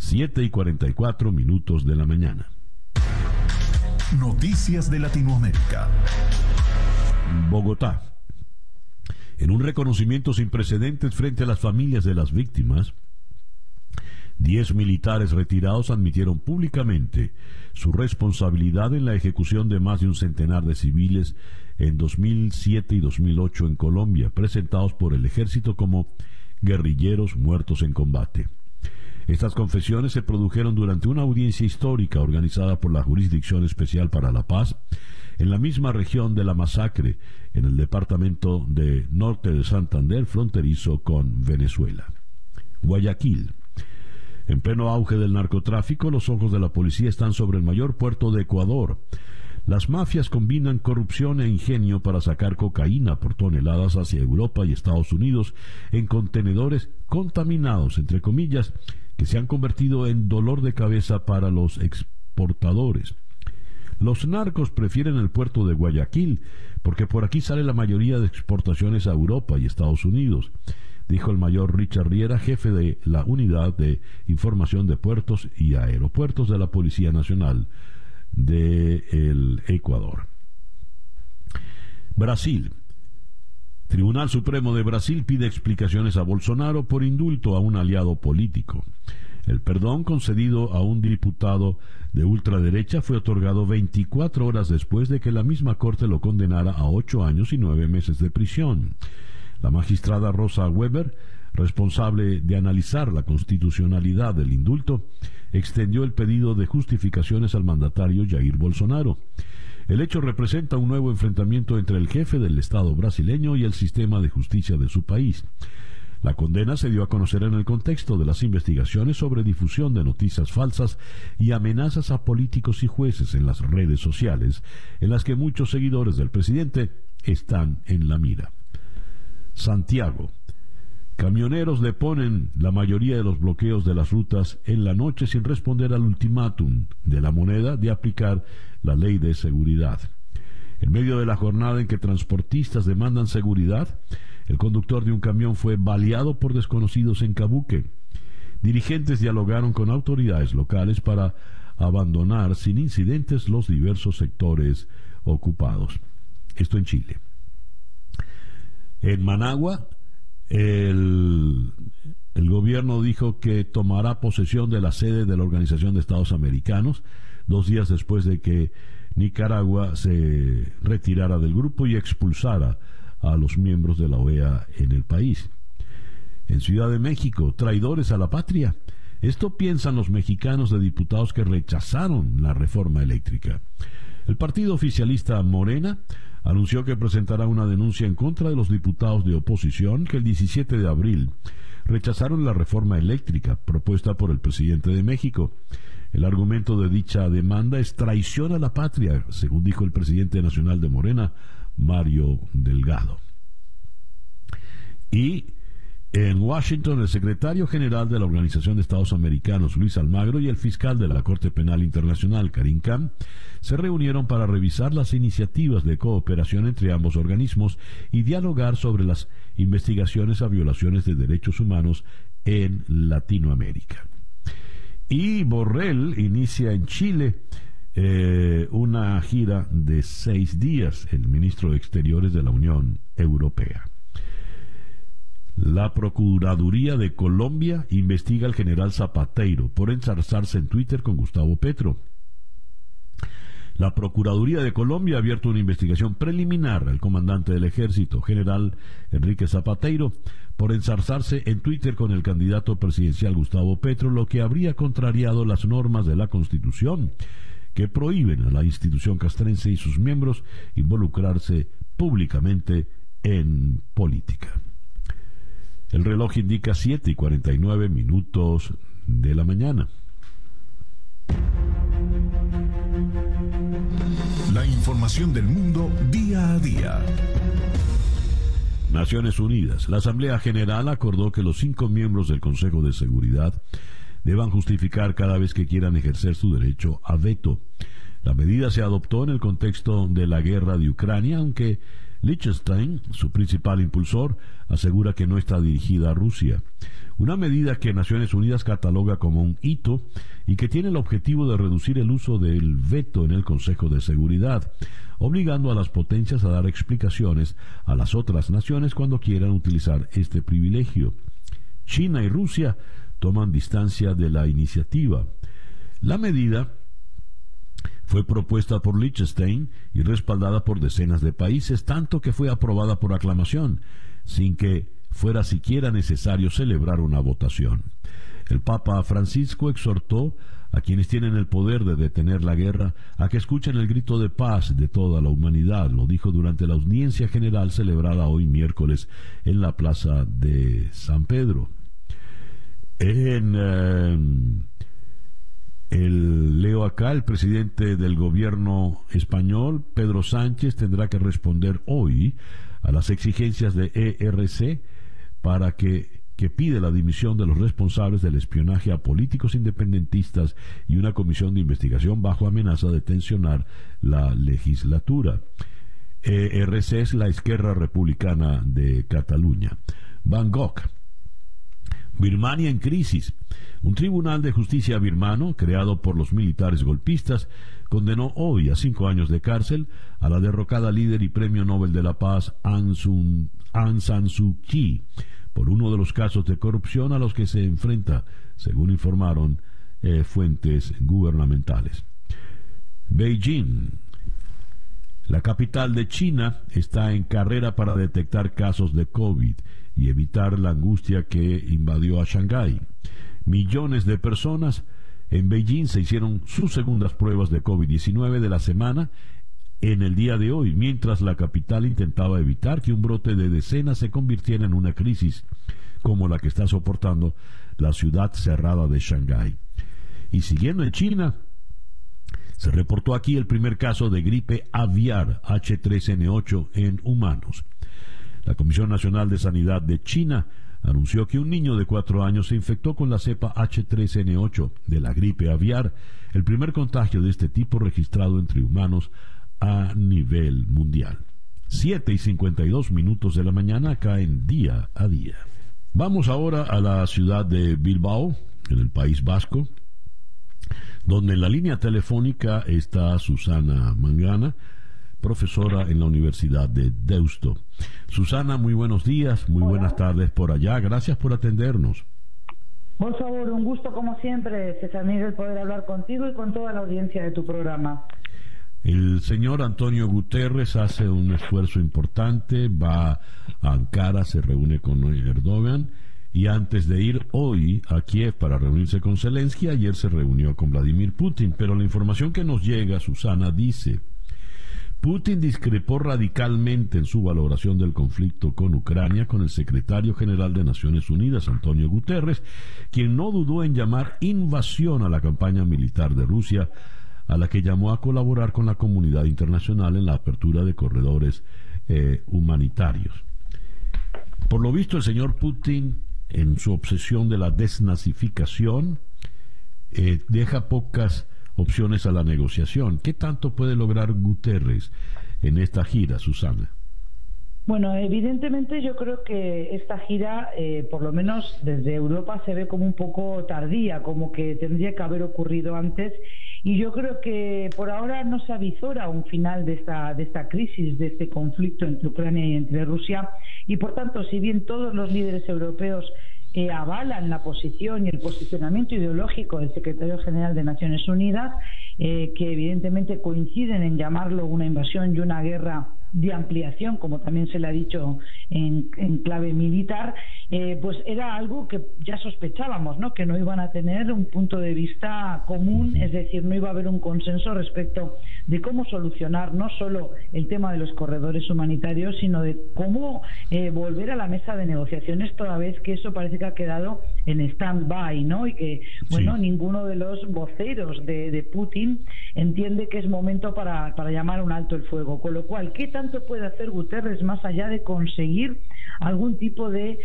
7:44 de la mañana. Noticias de Latinoamérica. Bogotá. En un reconocimiento sin precedentes frente a las familias de las víctimas, 10 militares retirados admitieron públicamente su responsabilidad en la ejecución de más de un centenar de civiles en 2007 y 2008 en Colombia, presentados por el ejército como guerrilleros muertos en combate. Estas confesiones se produjeron durante una audiencia histórica organizada por la Jurisdicción Especial para la Paz en la misma región de la masacre, en el departamento de Norte de Santander, fronterizo con Venezuela. Guayaquil. En pleno auge del narcotráfico, los ojos de la policía están sobre el mayor puerto de Ecuador. Las mafias combinan corrupción e ingenio para sacar cocaína por toneladas hacia Europa y Estados Unidos en contenedores contaminados, entre comillas, que se han convertido en dolor de cabeza para los exportadores. Los narcos prefieren el puerto de Guayaquil porque por aquí sale la mayoría de exportaciones a Europa y Estados Unidos, dijo el mayor Richard Riera, jefe de la Unidad de Información de Puertos y Aeropuertos de la Policía Nacional del Ecuador. Brasil. Tribunal Supremo de Brasil pide explicaciones a Bolsonaro por indulto a un aliado político. El perdón concedido a un diputado de ultraderecha fue otorgado 24 horas después de que la misma corte lo condenara a 8 años y 9 meses de prisión. La magistrada Rosa Weber, responsable de analizar la constitucionalidad del indulto, extendió el pedido de justificaciones al mandatario Jair Bolsonaro. El hecho representa un nuevo enfrentamiento entre el jefe del Estado brasileño y el sistema de justicia de su país. La condena se dio a conocer en el contexto de las investigaciones sobre difusión de noticias falsas y amenazas a políticos y jueces en las redes sociales, en las que muchos seguidores del presidente están en la mira. Santiago. Camioneros deponen la mayoría de los bloqueos de las rutas en la noche sin responder al ultimátum de la moneda de aplicar la ley de seguridad. En medio de la jornada en que transportistas demandan seguridad, el conductor de un camión fue baleado por desconocidos en Cabuque. Dirigentes dialogaron con autoridades locales para abandonar sin incidentes los diversos sectores ocupados. Esto en Chile. En Managua, el gobierno dijo que tomará posesión de la sede de la Organización de Estados Americanos 2 días después de que Nicaragua se retirara del grupo y expulsara a los miembros de la OEA en el país. En Ciudad de México, traidores a la patria. Esto piensan los mexicanos de diputados que rechazaron la reforma eléctrica. El partido oficialista Morena anunció que presentará una denuncia en contra de los diputados de oposición que el 17 de abril rechazaron la reforma eléctrica propuesta por el presidente de México. El argumento de dicha demanda es traición a la patria, según dijo el presidente nacional de Morena, Mario Delgado. Y en Washington, el secretario general de la Organización de Estados Americanos, Luis Almagro, y el fiscal de la Corte Penal Internacional, Karim Khan, se reunieron para revisar las iniciativas de cooperación entre ambos organismos y dialogar sobre las investigaciones a violaciones de derechos humanos en Latinoamérica. Y Borrell inicia en Chile una gira de 6 días, el ministro de Exteriores de la Unión Europea. La Procuraduría de Colombia investiga al general Zapateiro por ensarzarse en Twitter con Gustavo Petro. La Procuraduría de Colombia ha abierto una investigación preliminar al comandante del ejército, general Enrique Zapateiro, por ensarzarse en Twitter con el candidato presidencial Gustavo Petro, lo que habría contrariado las normas de la Constitución que prohíben a la institución castrense y sus miembros involucrarse públicamente en política. El reloj indica 7:49 de la mañana. La información del mundo día a día. Naciones Unidas. La Asamblea General acordó que los 5 miembros del Consejo de Seguridad deban justificar cada vez que quieran ejercer su derecho a veto. La medida se adoptó en el contexto de la guerra de Ucrania, aunque Liechtenstein, su principal impulsor, asegura que no está dirigida a Rusia. Una medida que Naciones Unidas cataloga como un hito y que tiene el objetivo de reducir el uso del veto en el Consejo de Seguridad, obligando a las potencias a dar explicaciones a las otras naciones cuando quieran utilizar este privilegio. China y Rusia toman distancia de la iniciativa. La medida fue propuesta por Liechtenstein y respaldada por decenas de países, tanto que fue aprobada por aclamación, sin que fuera siquiera necesario celebrar una votación. El Papa Francisco exhortó a quienes tienen el poder de detener la guerra a que escuchen el grito de paz de toda la humanidad, lo dijo durante la audiencia general celebrada hoy miércoles en la Plaza de San Pedro. Leo acá, el presidente del gobierno español, Pedro Sánchez, tendrá que responder hoy a las exigencias de ERC para que pide la dimisión de los responsables del espionaje a políticos independentistas y una comisión de investigación bajo amenaza de tensionar la legislatura. ERC es la Esquerra Republicana de Cataluña. Bangkok. Birmania en crisis. Un tribunal de justicia birmano, creado por los militares golpistas, condenó hoy a 5 años de cárcel a la derrocada líder y premio Nobel de la Paz Aung San Suu Kyi por uno de los casos de corrupción a los que se enfrenta, según informaron fuentes gubernamentales. Beijing. La capital de China está en carrera para detectar casos de COVID y evitar la angustia que invadió a Shanghái. Millones de personas en Beijing se hicieron sus segundas pruebas de COVID-19 de la semana en el día de hoy, mientras la capital intentaba evitar que un brote de decenas se convirtiera en una crisis como la que está soportando la ciudad cerrada de Shanghái. Y siguiendo en China, se reportó aquí el primer caso de gripe aviar H3N8 en humanos. La Comisión Nacional de Sanidad de China anunció que un niño de 4 años se infectó con la cepa H3N8 de la gripe aviar, el primer contagio de este tipo registrado entre humanos a nivel mundial. 7:52 de la mañana acá en Día a Día. Vamos ahora a la ciudad de Bilbao, en el País Vasco, donde en la línea telefónica está Susana Mangana, profesora en la Universidad de Deusto. Susana, muy buenos días, muy buenas tardes por allá, gracias por atendernos. Por favor, un gusto como siempre, César Miguel, poder hablar contigo y con toda la audiencia de tu programa. El señor Antonio Guterres hace un esfuerzo importante, va a Ankara, se reúne con Erdogan, y antes de ir hoy a Kiev para reunirse con Zelensky, ayer se reunió con Vladimir Putin, pero la información que nos llega, Susana, dice: Putin discrepó radicalmente en su valoración del conflicto con Ucrania con el secretario general de Naciones Unidas, Antonio Guterres, quien no dudó en llamar invasión a la campaña militar de Rusia, a la que llamó a colaborar con la comunidad internacional en la apertura de corredores humanitarios. Por lo visto, el señor Putin, en su obsesión de la desnazificación, deja pocas opciones a la negociación. ¿Qué tanto puede lograr Guterres en esta gira, Susana? Bueno, evidentemente yo creo que esta gira, por lo menos desde Europa, se ve como un poco tardía, como que tendría que haber ocurrido antes, y yo creo que por ahora no se avizora un final de esta crisis, de este conflicto entre Ucrania y entre Rusia, y por tanto, si bien todos los líderes europeos avalan la posición y el posicionamiento ideológico del secretario general de Naciones Unidas, que evidentemente coinciden en llamarlo una invasión y una guerra de ampliación, como también se le ha dicho en clave militar, pues era algo que ya sospechábamos, ¿no? Que no iban a tener un punto de vista común, es decir, no iba a haber un consenso respecto de cómo solucionar no solo el tema de los corredores humanitarios, sino de cómo volver a la mesa de negociaciones, toda vez que eso parece que ha quedado en stand-by, ¿no? Y que, bueno, sí, ninguno de los voceros de Putin entiende que es momento para llamar un alto el fuego, con lo cual, ¿qué tanto puede hacer Guterres más allá de conseguir algún tipo de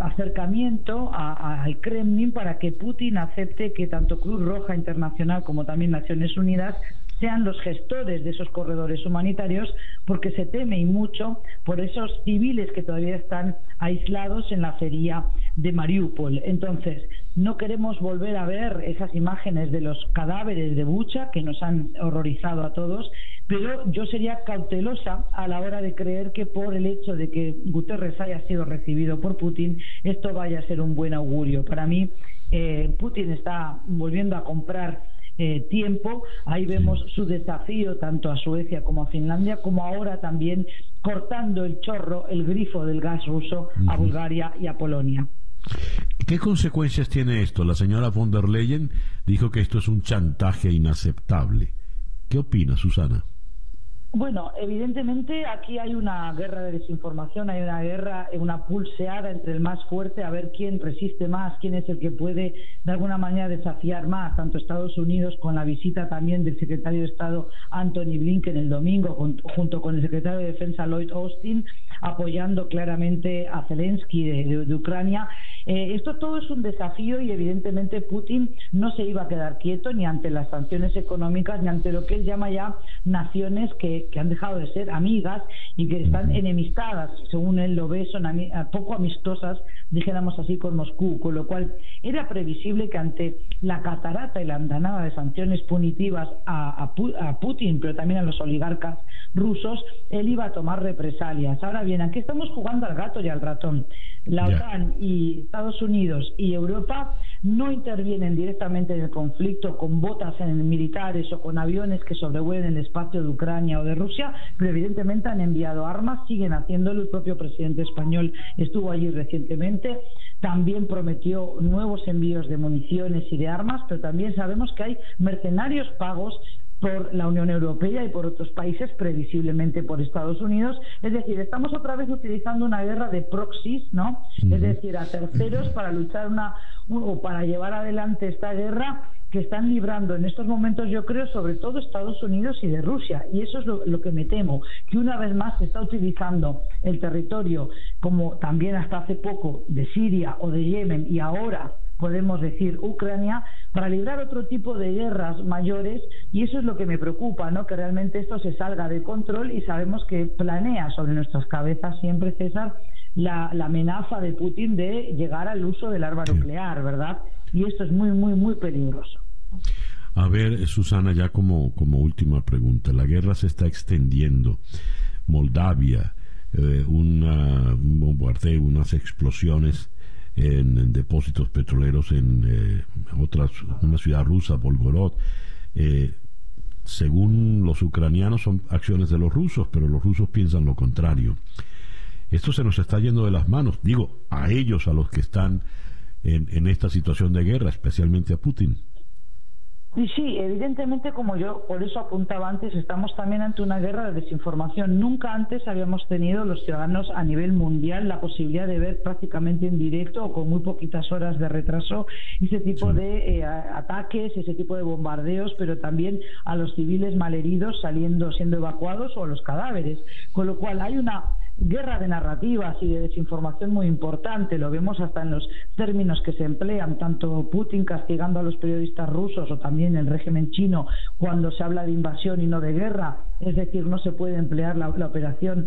acercamiento al Kremlin para que Putin acepte que tanto Cruz Roja Internacional como también Naciones Unidas sean los gestores de esos corredores humanitarios, porque se teme y mucho por esos civiles que todavía están aislados en la feria de Mariupol? Entonces, no queremos volver a ver esas imágenes de los cadáveres de Bucha que nos han horrorizado a todos, pero yo sería cautelosa a la hora de creer que por el hecho de que Guterres haya sido recibido por Putin, esto vaya a ser un buen augurio. Para mí, Putin está volviendo a comprar tiempo. Ahí vemos su desafío tanto a Suecia como a Finlandia, como ahora también cortando el chorro, el grifo del gas ruso a Bulgaria y a Polonia. ¿Qué consecuencias tiene esto? La señora von der Leyen dijo que esto es un chantaje inaceptable. ¿Qué opina, Susana? Bueno, evidentemente aquí hay una guerra de desinformación, hay una guerra, una pulseada entre el más fuerte, a ver quién resiste más, quién es el que puede de alguna manera desafiar más, tanto Estados Unidos con la visita también del secretario de Estado Anthony Blinken el domingo, junto con el secretario de Defensa Lloyd Austin, apoyando claramente a Zelensky de Ucrania. Esto todo es un desafío y evidentemente Putin no se iba a quedar quieto ni ante las sanciones económicas ni ante lo que él llama ya naciones que han dejado de ser amigas y que están enemistadas, según él lo ve, son poco amistosas, dijéramos así, con Moscú, con lo cual era previsible que ante la catarata y la andanada de sanciones punitivas a Putin, pero también a los oligarcas rusos, él iba a tomar represalias. Ahora bien, aquí estamos jugando al gato y al ratón. La OTAN y Estados Unidos y Europa no intervienen directamente en el conflicto con botas militares o con aviones que sobrevuelen el espacio de Ucrania o de Rusia, pero evidentemente han enviado armas, siguen haciéndolo. El propio presidente español estuvo allí recientemente, también prometió nuevos envíos de municiones y de armas, pero también sabemos que hay mercenarios pagos por la Unión Europea y por otros países, previsiblemente por Estados Unidos. Es decir, estamos otra vez utilizando una guerra de proxies, ¿no? Es decir, a terceros para luchar o para llevar adelante esta guerra que están librando en estos momentos, yo creo, sobre todo Estados Unidos y de Rusia. Y eso es lo que me temo, que una vez más se está utilizando el territorio, como también hasta hace poco, de Siria o de Yemen, y ahora podemos decir Ucrania, para librar otro tipo de guerras mayores, y eso es lo que me preocupa, ¿no? Que realmente esto se salga de control, y sabemos que planea sobre nuestras cabezas siempre, César, la amenaza de Putin de llegar al uso del arma nuclear, ¿verdad? Y esto es muy, muy, muy peligroso. A ver, Susana, ya como última pregunta, la guerra se está extendiendo. Moldavia, un bombardeo, unas explosiones en depósitos petroleros en una ciudad rusa, Volgorod. Según los ucranianos son acciones de los rusos, pero los rusos piensan lo contrario. Esto se nos está yendo de las manos, digo, a ellos, a los que están en esta situación de guerra, especialmente a Putin. Y sí, evidentemente, como yo por eso apuntaba antes, estamos también ante una guerra de desinformación. Nunca antes habíamos tenido los ciudadanos a nivel mundial la posibilidad de ver prácticamente en directo o con muy poquitas horas de retraso ese tipo de ataques, ese tipo de bombardeos, pero también a los civiles malheridos siendo evacuados o a los cadáveres. Con lo cual hay una guerra de narrativas y de desinformación muy importante. Lo vemos hasta en los términos que se emplean, tanto Putin castigando a los periodistas rusos o también el régimen chino cuando se habla de invasión y no de guerra. Es decir, no se puede emplear la operación,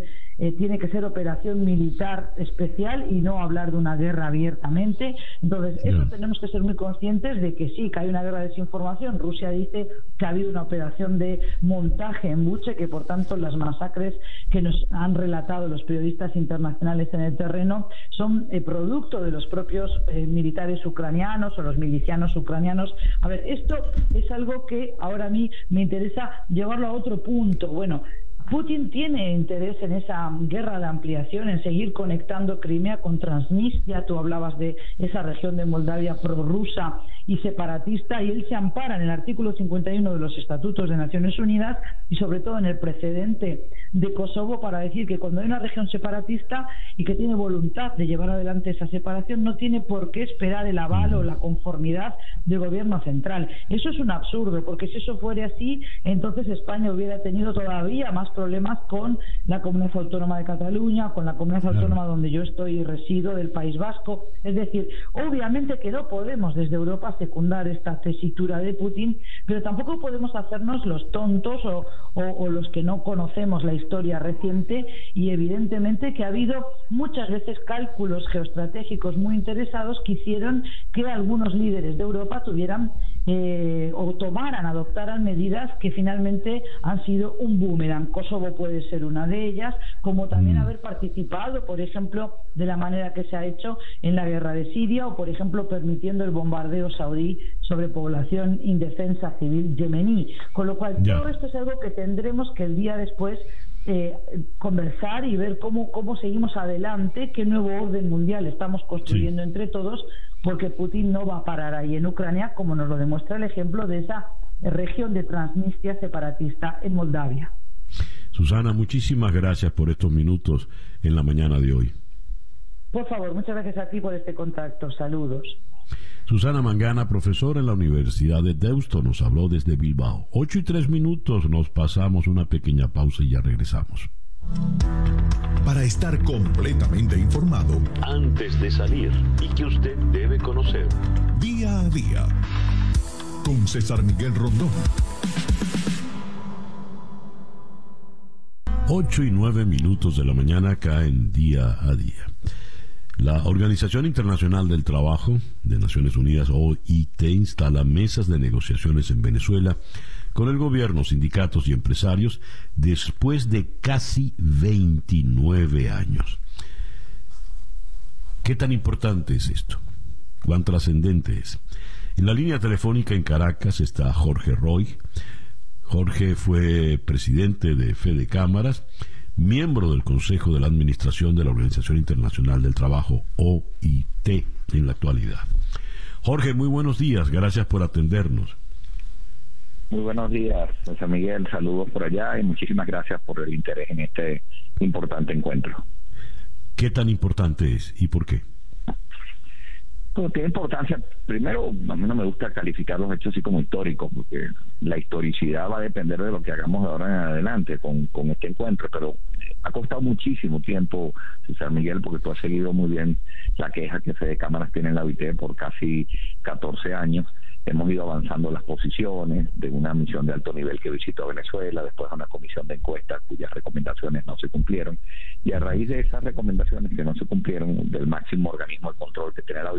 tiene que ser operación militar especial y no hablar de una guerra abiertamente. Entonces, eso tenemos que ser muy conscientes de que sí, que hay una guerra de desinformación. Rusia dice que ha habido una operación de montaje en Bucha, que por tanto las masacres que nos han relatado los periodistas internacionales en el terreno son producto de los propios militares ucranianos o los milicianos ucranianos. A ver, esto es algo que ahora a mí me interesa llevarlo a otro punto. Bueno, Putin tiene interés en esa guerra de ampliación, en seguir conectando Crimea con Transnistria. Tú hablabas de esa región de Moldavia prorrusa y separatista, y él se ampara en el artículo 51 de los Estatutos de Naciones Unidas y sobre todo en el precedente de Kosovo para decir que cuando hay una región separatista y que tiene voluntad de llevar adelante esa separación, no tiene por qué esperar el aval o la conformidad del gobierno central. Eso es un absurdo, porque si eso fuera así, entonces España hubiera tenido todavía más problemas con la Comunidad Autónoma de Cataluña, con la Comunidad Autónoma donde yo estoy y resido, del País Vasco. Es decir, obviamente que no podemos desde Europa secundar esta tesitura de Putin, pero tampoco podemos hacernos los tontos o los que no conocemos la historia reciente, y evidentemente que ha habido muchas veces cálculos geoestratégicos muy interesados que hicieron que algunos líderes de Europa tuvieran o tomaran, adoptaran medidas que finalmente han sido un boomerang. Kosovo puede ser una de ellas, como también haber participado, por ejemplo, de la manera que se ha hecho en la guerra de Siria, o por ejemplo permitiendo el bombardeo saudí sobre población indefensa civil yemení. Con lo cual todo esto es algo que tendremos que el día después conversar y ver cómo seguimos adelante, qué nuevo orden mundial estamos construyendo entre todos, porque Putin no va a parar ahí en Ucrania, como nos lo demuestra el ejemplo de esa región de Transnistria separatista en Moldavia. Susana, muchísimas gracias por estos minutos en la mañana de hoy. Por favor, muchas gracias a ti por este contacto. Saludos. Susana Mangana, profesora en la Universidad de Deusto, nos habló desde Bilbao. 8:03, nos pasamos una pequeña pausa y ya regresamos. Para estar completamente informado, antes de salir, y que usted debe conocer, Día a Día, con César Miguel Rondón. 8:09 de la mañana acá en Día a Día. La Organización Internacional del Trabajo de Naciones Unidas, OIT, instala mesas de negociaciones en Venezuela con el gobierno, sindicatos y empresarios después de casi 29 años. ¿Qué tan importante es esto? ¿Cuán trascendente es? En la línea telefónica en Caracas está Jorge Roy. Jorge fue presidente de Fedecámaras, miembro del Consejo de la Administración de la Organización Internacional del Trabajo, OIT, en la actualidad. Jorge, muy buenos días, gracias por atendernos. Muy buenos días, José Miguel, saludos por allá y muchísimas gracias por el interés en este importante encuentro. ¿Qué tan importante es y por qué? Pues tiene importancia. Primero, a mí no me gusta calificar los hechos así como históricos, porque la historicidad va a depender de lo que hagamos de ahora en adelante con este encuentro, pero ha costado muchísimo tiempo, César Miguel, porque tú has seguido muy bien la queja que Fedecámaras tiene en la OIT por casi 14 años. Hemos ido avanzando las posiciones de una misión de alto nivel que visitó Venezuela, después a una comisión de encuestas cuyas recomendaciones no se cumplieron, y a raíz de esas recomendaciones que no se cumplieron del máximo organismo de control que tiene la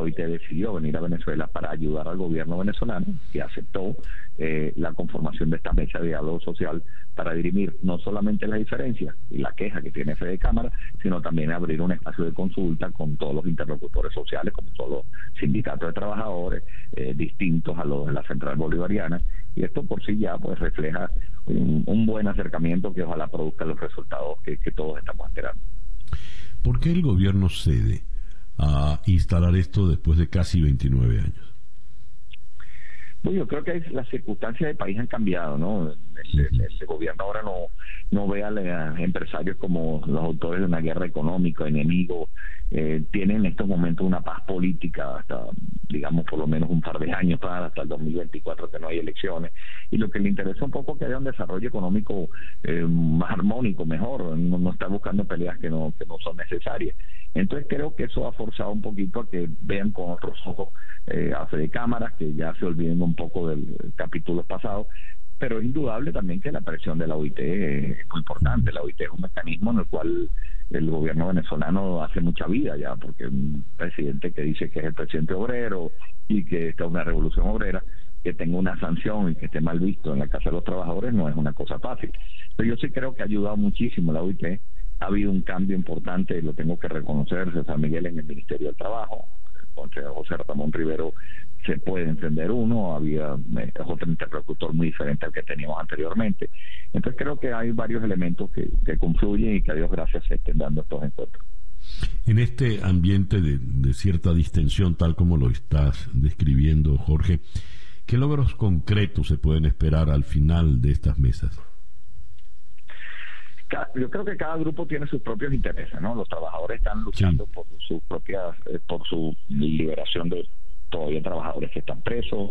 OIT decidió venir a Venezuela para ayudar al gobierno venezolano, que aceptó la conformación de esta mesa de diálogo social para dirimir no solamente las diferencias y la queja que tiene Fedecámara, sino también abrir un espacio de consulta con todos los interlocutores sociales, como todos los sindicatos de trabajadores, distintos a los de la Central Bolivariana, y esto por sí ya pues refleja un buen acercamiento que ojalá produzca los resultados que todos estamos esperando. ¿Por qué el gobierno cede a instalar esto después de casi 29 años? Pues yo creo que las circunstancias del país han cambiado, ¿no? El gobierno ahora no ve a los empresarios como los autores de una guerra económica, enemigos. Tienen en estos momentos una paz política hasta, digamos, por lo menos un par de años, hasta el 2024 que no hay elecciones, y lo que le interesa un poco es que haya un desarrollo económico más armónico, mejor, no está buscando peleas que no son necesarias. Entonces creo que eso ha forzado un poquito a que vean con otros ojos a Fedecámaras, que ya se olviden un poco del capítulo pasado. Pero es indudable también que la presión de la OIT es muy importante. La OIT es un mecanismo en el cual el gobierno venezolano hace mucha vida ya, porque un presidente que dice que es el presidente obrero y que está una revolución obrera, que tenga una sanción y que esté mal visto en la Casa de los Trabajadores no es una cosa fácil. Pero yo sí creo que ha ayudado muchísimo la OIT. Ha habido un cambio importante, lo tengo que reconocer, César Miguel, en el Ministerio del Trabajo. contra José Ramón Rivero se puede entender uno, había otro interlocutor muy diferente al que teníamos anteriormente. Entonces creo que hay varios elementos que confluyen y que a Dios gracias se estén dando estos encuentros. En este ambiente de cierta distensión, tal como lo estás describiendo, Jorge, ¿qué logros concretos se pueden esperar al final de estas mesas? Yo creo que cada grupo tiene sus propios intereses, ¿no? Los trabajadores están luchando por sus propias, por su liberación de todavía trabajadores que están presos,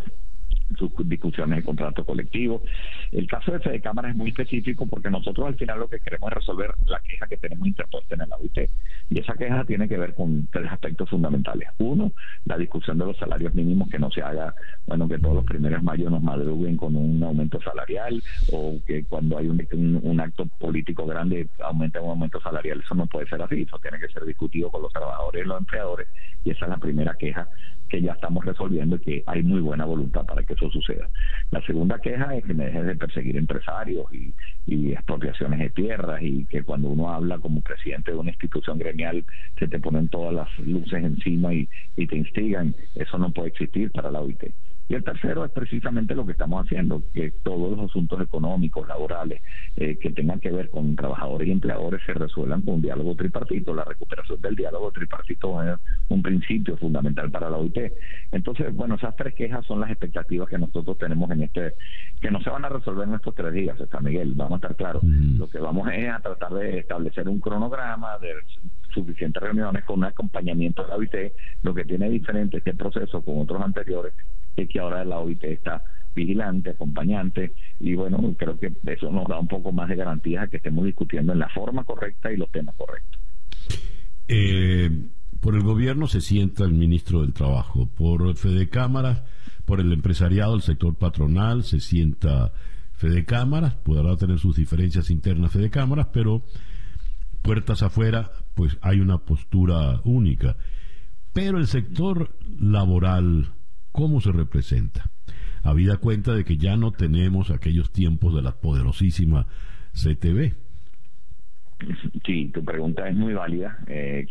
sus discusiones de contratos colectivos. El caso de Fedecámara es muy específico porque nosotros al final lo que queremos es resolver la queja que tenemos interpuesta en el AUIT, y esa queja tiene que ver con tres aspectos fundamentales. Uno, la discusión de los salarios mínimos, que no se haga, bueno, que todos los primeros de mayo nos madruguen con un aumento salarial, o que cuando hay un acto político grande aumenta un aumento salarial. Eso no puede ser así, eso tiene que ser discutido con los trabajadores y los empleadores, y esa es la primera queja que ya estamos resolviendo y que hay muy buena voluntad para que eso suceda. La segunda queja es que me dejen de perseguir empresarios y expropiaciones de tierras, y que cuando uno habla como presidente de una institución gremial se te ponen todas las luces encima y te instigan. Eso no puede existir para la OIT. Y el tercero es precisamente lo que estamos haciendo, que todos los asuntos económicos, laborales, que tengan que ver con trabajadores y empleadores se resuelvan con un diálogo tripartito. La recuperación del diálogo tripartito es un principio fundamental para la OIT. Entonces, bueno, esas tres quejas son las expectativas que nosotros tenemos en este, que no se van a resolver en estos 3 días, César Miguel, vamos a estar claros. Lo que vamos es a tratar de establecer un cronograma de suficientes reuniones con un acompañamiento de la OIT. Lo que tiene diferente este proceso con otros anteriores es que ahora la OIT está vigilante, acompañante, y bueno, creo que eso nos da un poco más de garantías a que estemos discutiendo en la forma correcta y los temas correctos. Por el gobierno se sienta el ministro del Trabajo, por Fedecámaras, por el empresariado, el sector patronal, se sienta Fedecámaras, podrá tener sus diferencias internas Fedecámaras, pero puertas afuera, pues hay una postura única. Pero el sector laboral, ¿cómo se representa? Habida cuenta de que ya no tenemos aquellos tiempos de la poderosísima CTV. Sí, tu pregunta es muy válida.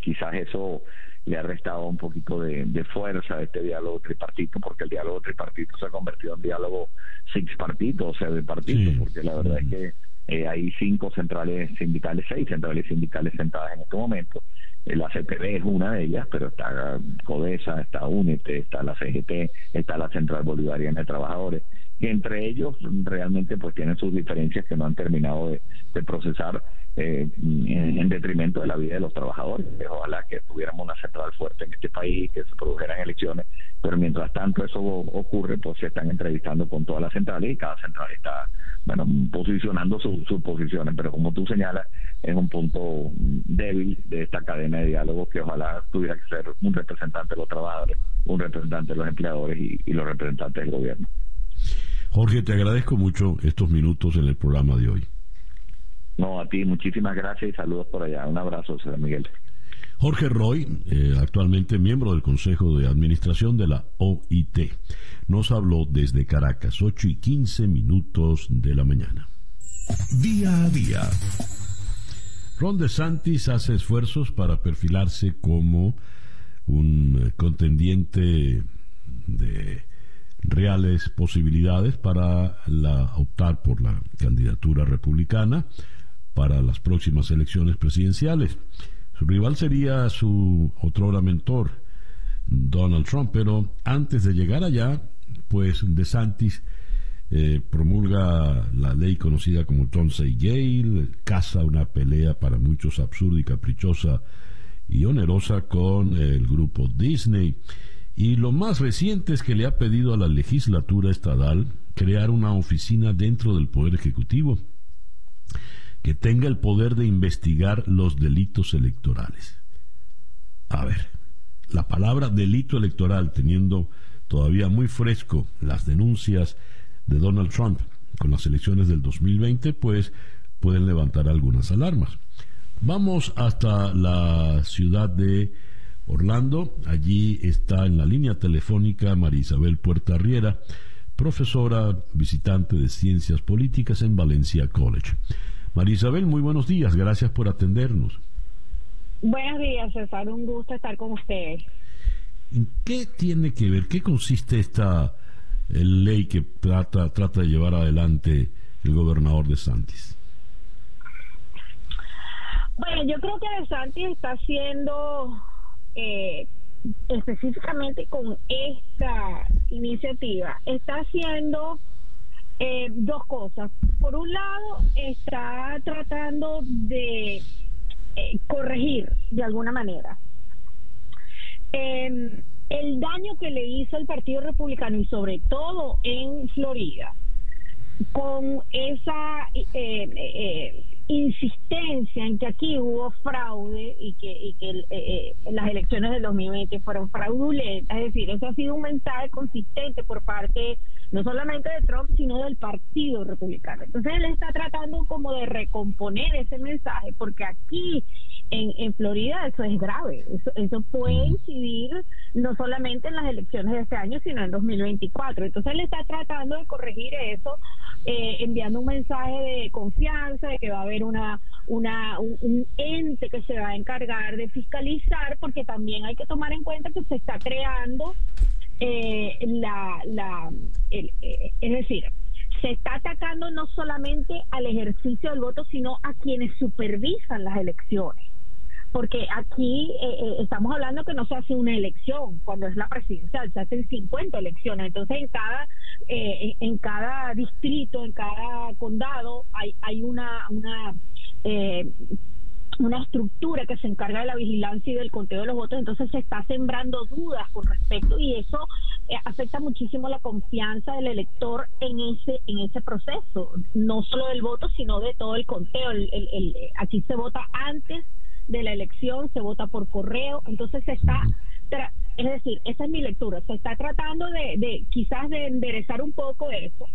Quizás eso le ha restado un poquito de fuerza a este diálogo tripartito, porque el diálogo tripartito se ha convertido en diálogo sexpartito, o sea, de partido, sí. Porque la verdad es que hay 6 centrales sindicales sentadas en este momento. La CPB es una de ellas, pero está CODESA, está UNETE, está la CGT, está la Central Bolivariana de Trabajadores, que entre ellos realmente pues tienen sus diferencias que no han terminado de procesar en detrimento de la vida de los trabajadores. Ojalá que tuviéramos una central fuerte en este país, que se produjeran elecciones, pero mientras tanto eso ocurre, pues se están entrevistando con todas las centrales y cada central está, bueno, posicionando sus posiciones, pero como tú señalas, es un punto débil de esta cadena de diálogo, que ojalá tuviera que ser un representante de los trabajadores, un representante de los empleadores y los representantes del gobierno. Jorge, te agradezco mucho estos minutos en el programa de hoy. No, a ti, muchísimas gracias y saludos por allá. Un abrazo, César Miguel. Jorge Roy, actualmente miembro del Consejo de Administración de la OIT, nos habló desde Caracas, 8:15 de la mañana. Día a día. Ron DeSantis hace esfuerzos para perfilarse como un contendiente de reales posibilidades para optar por la candidatura republicana para las próximas elecciones presidenciales. Su rival sería su otrora mentor, Donald Trump, pero antes de llegar allá, pues DeSantis promulga la ley conocida como Thompson-Gale, caza una pelea para muchos absurda y caprichosa y onerosa con el grupo Disney. Y lo más reciente es que le ha pedido a la legislatura estatal crear una oficina dentro del Poder Ejecutivo que tenga el poder de investigar los delitos electorales. A ver, la palabra delito electoral, teniendo todavía muy fresco las denuncias de Donald Trump con las elecciones del 2020, pues pueden levantar algunas alarmas. Vamos hasta la ciudad de Orlando. Allí está en la línea telefónica María Isabel Puerta Riera, profesora visitante de Ciencias Políticas en Valencia College. María Isabel, muy buenos días, gracias por atendernos. Buenos días, César, un gusto estar con ustedes. ¿En qué tiene que ver? ¿Qué consiste esta ley que trata de llevar adelante el gobernador DeSantis? Bueno, yo creo que DeSantis está haciendo, específicamente con esta iniciativa, está haciendo dos cosas. Por un lado, está tratando de corregir de alguna manera el daño que le hizo el Partido Republicano, y sobre todo en Florida, con esa insistencia en que aquí hubo fraude y que las elecciones del 2020 fueron fraudulentas. Es decir, eso ha sido un mensaje consistente por parte no solamente de Trump, sino del Partido Republicano. Entonces él está tratando como de recomponer ese mensaje, porque aquí en Florida eso es grave, eso puede incidir no solamente en las elecciones de este año, sino en 2024. Entonces él está tratando de corregir eso, enviando un mensaje de confianza, de que va a haber un ente que se va a encargar de fiscalizar, porque también hay que tomar en cuenta que se está creando es decir, se está atacando no solamente al ejercicio del voto, sino a quienes supervisan las elecciones, porque aquí estamos hablando que no se hace una elección cuando es la presidencial, se hacen 50 elecciones. Entonces en cada distrito, en cada condado hay una estructura que se encarga de la vigilancia y del conteo de los votos. Entonces se está sembrando dudas con respecto, y eso afecta muchísimo la confianza del elector en ese proceso, no solo del voto, sino de todo el conteo. Aquí se vota antes de la elección, se vota por correo. Entonces es decir, esa es mi lectura, se está tratando de quizás de enderezar un poco eso,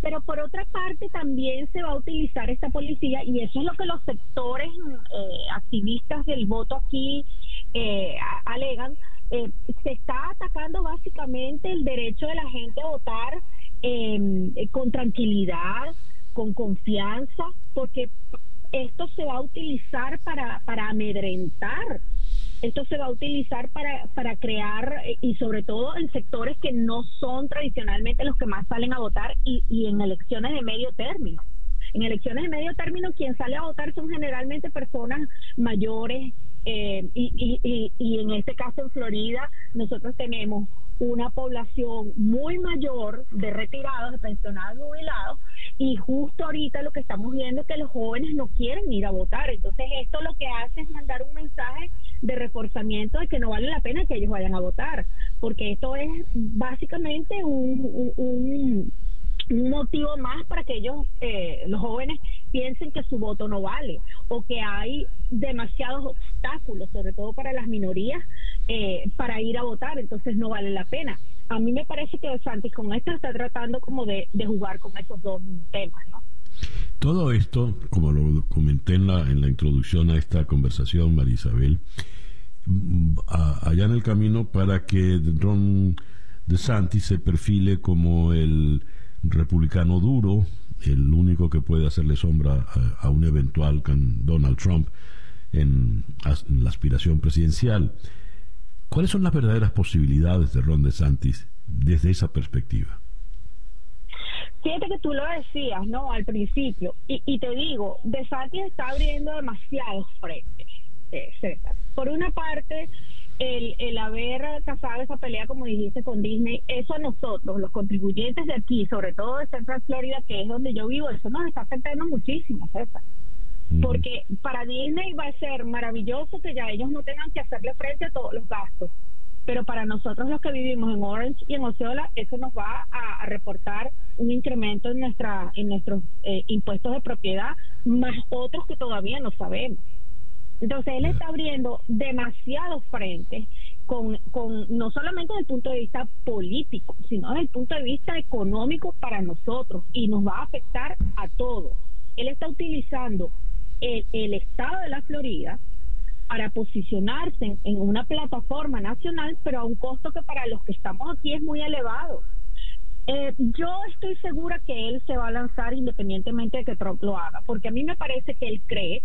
pero por otra parte también se va a utilizar esta policía, y eso es lo que los sectores activistas del voto aquí alegan. Se está atacando básicamente el derecho de la gente a votar con tranquilidad, con confianza, porque esto se va a utilizar para amedrentar, esto se va a utilizar para crear, y sobre todo en sectores que no son tradicionalmente los que más salen a votar, y en elecciones de medio término. En elecciones de medio término quien sale a votar son generalmente personas mayores, y en este caso en Florida nosotros tenemos una población muy mayor de retirados, de pensionados, jubilados, y justo ahorita lo que estamos viendo es que los jóvenes no quieren ir a votar. Entonces esto lo que hace es mandar un mensaje de reforzamiento de que no vale la pena que ellos vayan a votar, porque esto es básicamente un motivo más para que ellos, los jóvenes, piensen que su voto no vale, o que hay demasiados obstáculos, sobre todo para las minorías, para ir a votar, entonces no vale la pena. A mí me parece que DeSantis con esto está tratando como de jugar con esos dos temas, ¿no? Todo esto, como lo comenté en la introducción a esta conversación, María Isabel, allá en el camino para que Ron DeSantis se perfile como el republicano duro, el único que puede hacerle sombra a un eventual Donald Trump en la aspiración presidencial. ¿Cuáles son las verdaderas posibilidades de Ron DeSantis desde esa perspectiva? Fíjate que tú lo decías, ¿no?, al principio, y te digo, DeSantis está abriendo demasiados frentes, César. Por una parte, el haber casado esa pelea, como dijiste, con Disney, eso a nosotros, los contribuyentes de aquí, sobre todo de Central Florida, que es donde yo vivo, eso nos está afectando muchísimo, César. Porque para Disney va a ser maravilloso que ya ellos no tengan que hacerle frente a todos los gastos, pero para nosotros los que vivimos en Orange y en Osceola, eso nos va a reportar un incremento en nuestros impuestos de propiedad, más otros que todavía no sabemos. Entonces él está abriendo demasiados frentes con no solamente desde el punto de vista político, sino desde el punto de vista económico para nosotros, y nos va a afectar a todos. Él está utilizando el estado de la Florida para posicionarse en una plataforma nacional, pero a un costo que para los que estamos aquí es muy elevado. Yo estoy segura que él se va a lanzar independientemente de que Trump lo haga, porque a mí me parece que él cree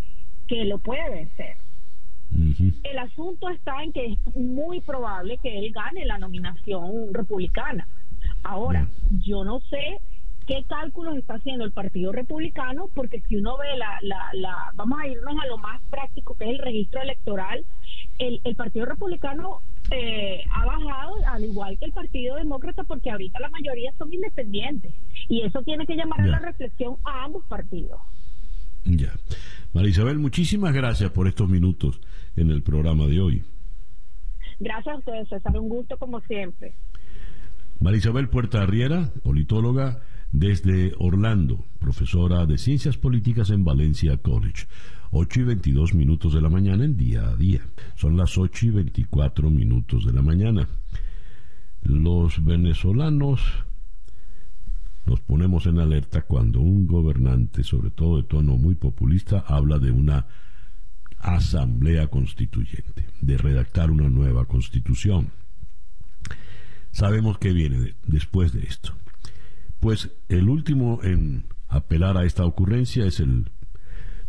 que lo puede vencer. El asunto está en que es muy probable que él gane la nominación republicana. Ahora, yo no sé qué cálculos está haciendo el Partido Republicano, porque si uno ve vamos a irnos a lo más práctico, que es el registro electoral, el Partido Republicano ha bajado, al igual que el Partido Demócrata, porque ahorita la mayoría son independientes, y eso tiene que llamar a la reflexión a ambos partidos. Ya. María Isabel, muchísimas gracias por estos minutos en el programa de hoy. Gracias a ustedes, César, un gusto como siempre. María Isabel Puerta Arriera, politóloga desde Orlando, profesora de Ciencias Políticas en Valencia College. 8:22 de la mañana en Día a Día. Son las 8:24 de la mañana. Los venezolanos nos ponemos en alerta cuando un gobernante, sobre todo de tono muy populista, habla de una asamblea constituyente, de redactar una nueva constitución. Sabemos que viene después de esto. Pues el último en apelar a esta ocurrencia es el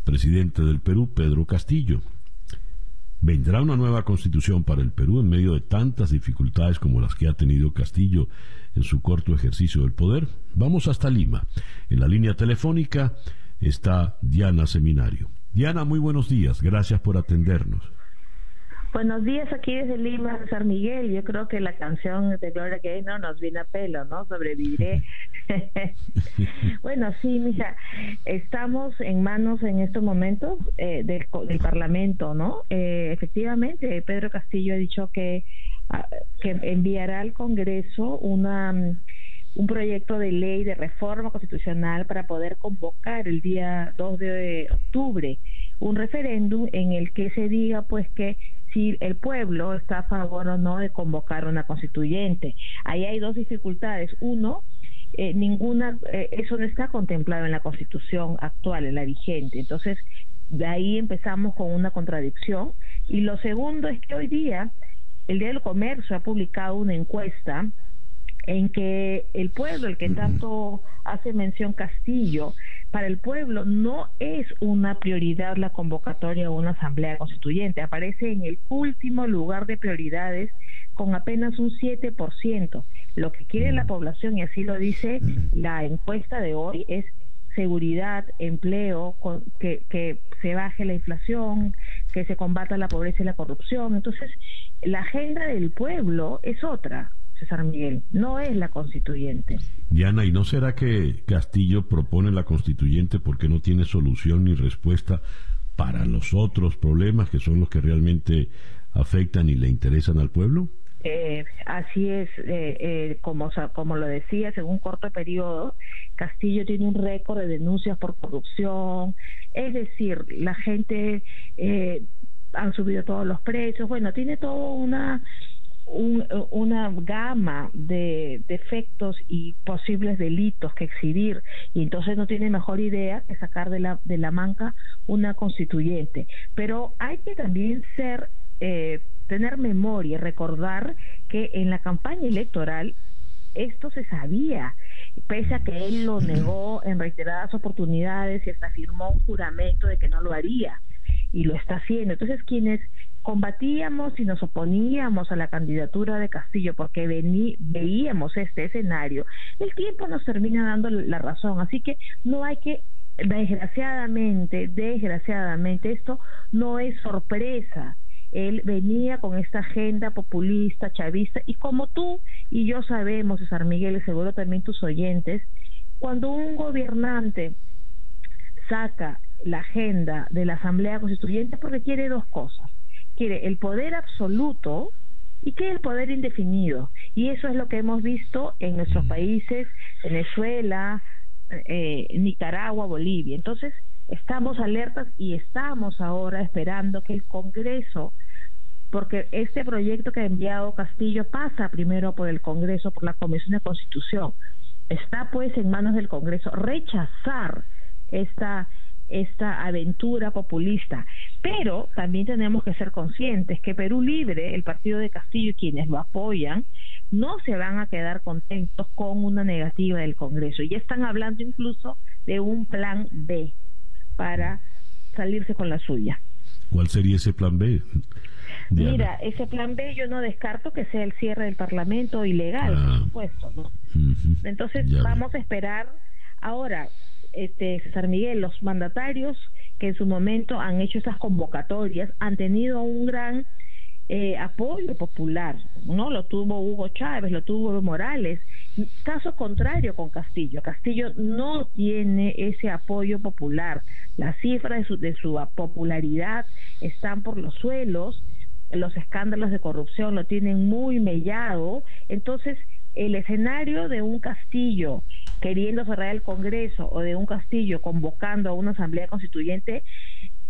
presidente del Perú, Pedro Castillo. ¿Vendrá una nueva constitución para el Perú en medio de tantas dificultades como las que ha tenido Castillo en su corto ejercicio del poder? Vamos hasta Lima. En la línea telefónica está Diana Seminario. Diana, muy buenos días. Gracias por atendernos. Buenos días, aquí desde Lima, San Miguel. Yo creo que la canción de Gloria Gaynor nos viene a pelo, ¿no? Sobreviviré. Bueno, sí, mija, estamos en manos en estos momentos del Parlamento, ¿no? Efectivamente, Pedro Castillo ha dicho que enviará al Congreso un proyecto de ley de reforma constitucional para poder convocar el día 2 de octubre un referéndum en el que se diga, pues, que si el pueblo está a favor o no de convocar una constituyente. Ahí hay dos dificultades. Uno, eso no está contemplado en la Constitución actual, en la vigente. Entonces, de ahí empezamos con una contradicción. Y lo segundo es que hoy día el Diario del Comercio ha publicado una encuesta en que el pueblo, el que tanto hace mención Castillo, para el pueblo no es una prioridad la convocatoria a una asamblea constituyente. Aparece en el último lugar de prioridades con apenas un 7%. Lo que quiere la población, y así lo dice la encuesta de hoy, es seguridad, empleo, que se baje la inflación, que se combata la pobreza y la corrupción. Entonces, la agenda del pueblo es otra, César Miguel, no es la constituyente. Diana, ¿y no será que Castillo propone la constituyente porque no tiene solución ni respuesta para los otros problemas que son los que realmente afectan y le interesan al pueblo? Así es, como lo decías, en un corto periodo Castillo tiene un récord de denuncias por corrupción, es decir, la gente han subido todos los precios, bueno, tiene toda una gama de defectos y posibles delitos que exhibir, y entonces no tiene mejor idea que sacar de la manga una constituyente. Pero hay que también tener memoria, recordar que en la campaña electoral esto se sabía, pese a que él lo negó en reiteradas oportunidades y hasta firmó un juramento de que no lo haría, y lo está haciendo. Entonces, quienes combatíamos y nos oponíamos a la candidatura de Castillo porque veíamos este escenario, el tiempo nos termina dando la razón. Así que no hay que, desgraciadamente, esto no es sorpresa. Él venía con esta agenda populista, chavista, y como tú y yo sabemos, César Miguel, y seguro también tus oyentes, cuando un gobernante saca la agenda de la Asamblea Constituyente, porque quiere dos cosas: quiere el poder absoluto y quiere el poder indefinido, y eso es lo que hemos visto en nuestros países, Venezuela, Nicaragua, Bolivia. Entonces estamos alertas y estamos ahora esperando que el Congreso, porque este proyecto que ha enviado Castillo pasa primero por el Congreso, por la Comisión de Constitución, está pues en manos del Congreso rechazar esta aventura populista. Pero también tenemos que ser conscientes que Perú Libre, el partido de Castillo y quienes lo apoyan, no se van a quedar contentos con una negativa del Congreso, y están hablando incluso de un plan B para salirse con la suya. ¿Cuál sería ese plan B? Diana. Mira, ese plan B yo no descarto que sea el cierre del Parlamento ilegal, por supuesto, ¿no? Uh-huh. Entonces ya vamos a esperar. Ahora, César Miguel, los mandatarios que en su momento han hecho esas convocatorias han tenido un gran apoyo popular, ¿no? Lo tuvo Hugo Chávez, lo tuvo Evo Morales. Caso contrario con Castillo. Castillo no tiene ese apoyo popular. Las cifras de su popularidad están por los suelos. Los escándalos de corrupción lo tienen muy mellado. Entonces, el escenario de un Castillo queriendo cerrar el Congreso o de un Castillo convocando a una asamblea constituyente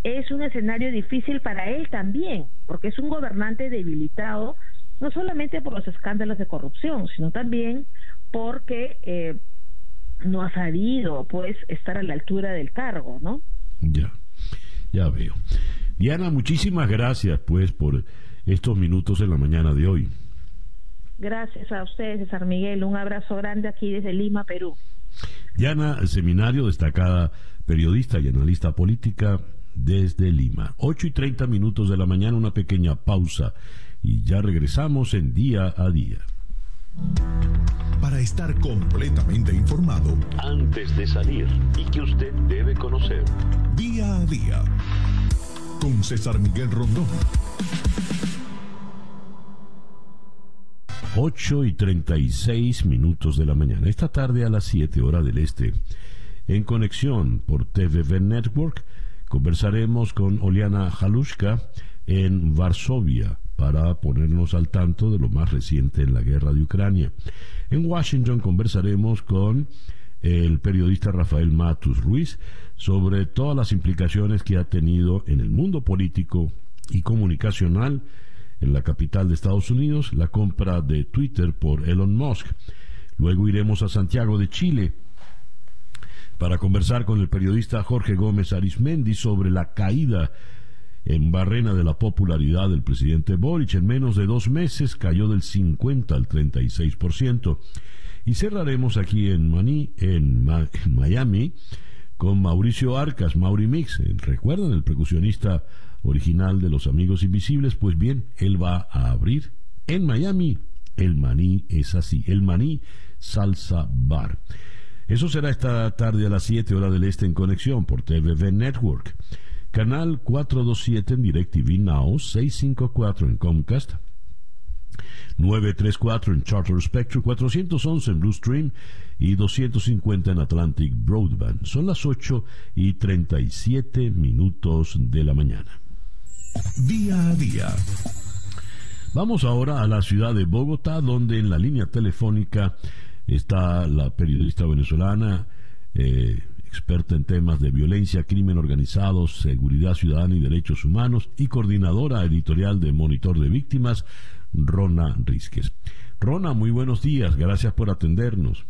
es un escenario difícil para él también, porque es un gobernante debilitado, no solamente por los escándalos de corrupción, sino también porque no ha sabido, pues, estar a la altura del cargo, ¿no? Ya veo. Diana, muchísimas gracias, pues, por estos minutos en la mañana de hoy. Gracias a ustedes, César Miguel. Un abrazo grande aquí desde Lima, Perú. Diana Seminario, destacada periodista y analista política desde Lima. 8:30 de la mañana, una pequeña pausa y ya regresamos en Día a Día. Para estar completamente informado antes de salir y que usted debe conocer, Día a Día con César Miguel Rondón. 8:36 de la mañana. Esta tarde a las 7 horas del este, en Conexión por TVV Network, conversaremos con Oliana Jalushka en Varsovia para ponernos al tanto de lo más reciente en la guerra de Ucrania. En Washington conversaremos con el periodista Rafael Matus Ruiz sobre todas las implicaciones que ha tenido en el mundo político y comunicacional en la capital de Estados Unidos la compra de Twitter por Elon Musk. Luego iremos a Santiago de Chile para conversar con el periodista Jorge Gómez Arismendi sobre la caída en Barrena de la popularidad del presidente Boric. En menos de 2 meses cayó del 50 al 36%. Y cerraremos aquí en Miami con Mauricio Arcas, Mauri Mix. ¿Recuerdan el percusionista original de Los Amigos Invisibles? Pues bien, él va a abrir en Miami El Maní Es Así, El Maní Salsa Bar. Eso será esta tarde a las 7 horas del este en Conexión por TVV Network, canal 427 en DirecTV Now, 654 en Comcast, 934 en Charter Spectrum, 411 en Bluestream y 250 en Atlantic Broadband. Son las 8:37 de la mañana. Día a Día. Vamos ahora a la ciudad de Bogotá, donde en la línea telefónica está la periodista venezolana, experta en temas de violencia, crimen organizado, seguridad ciudadana y derechos humanos, y coordinadora editorial de Monitor de Víctimas, Rona Rísquez. Rona, muy buenos días, gracias por atendernos.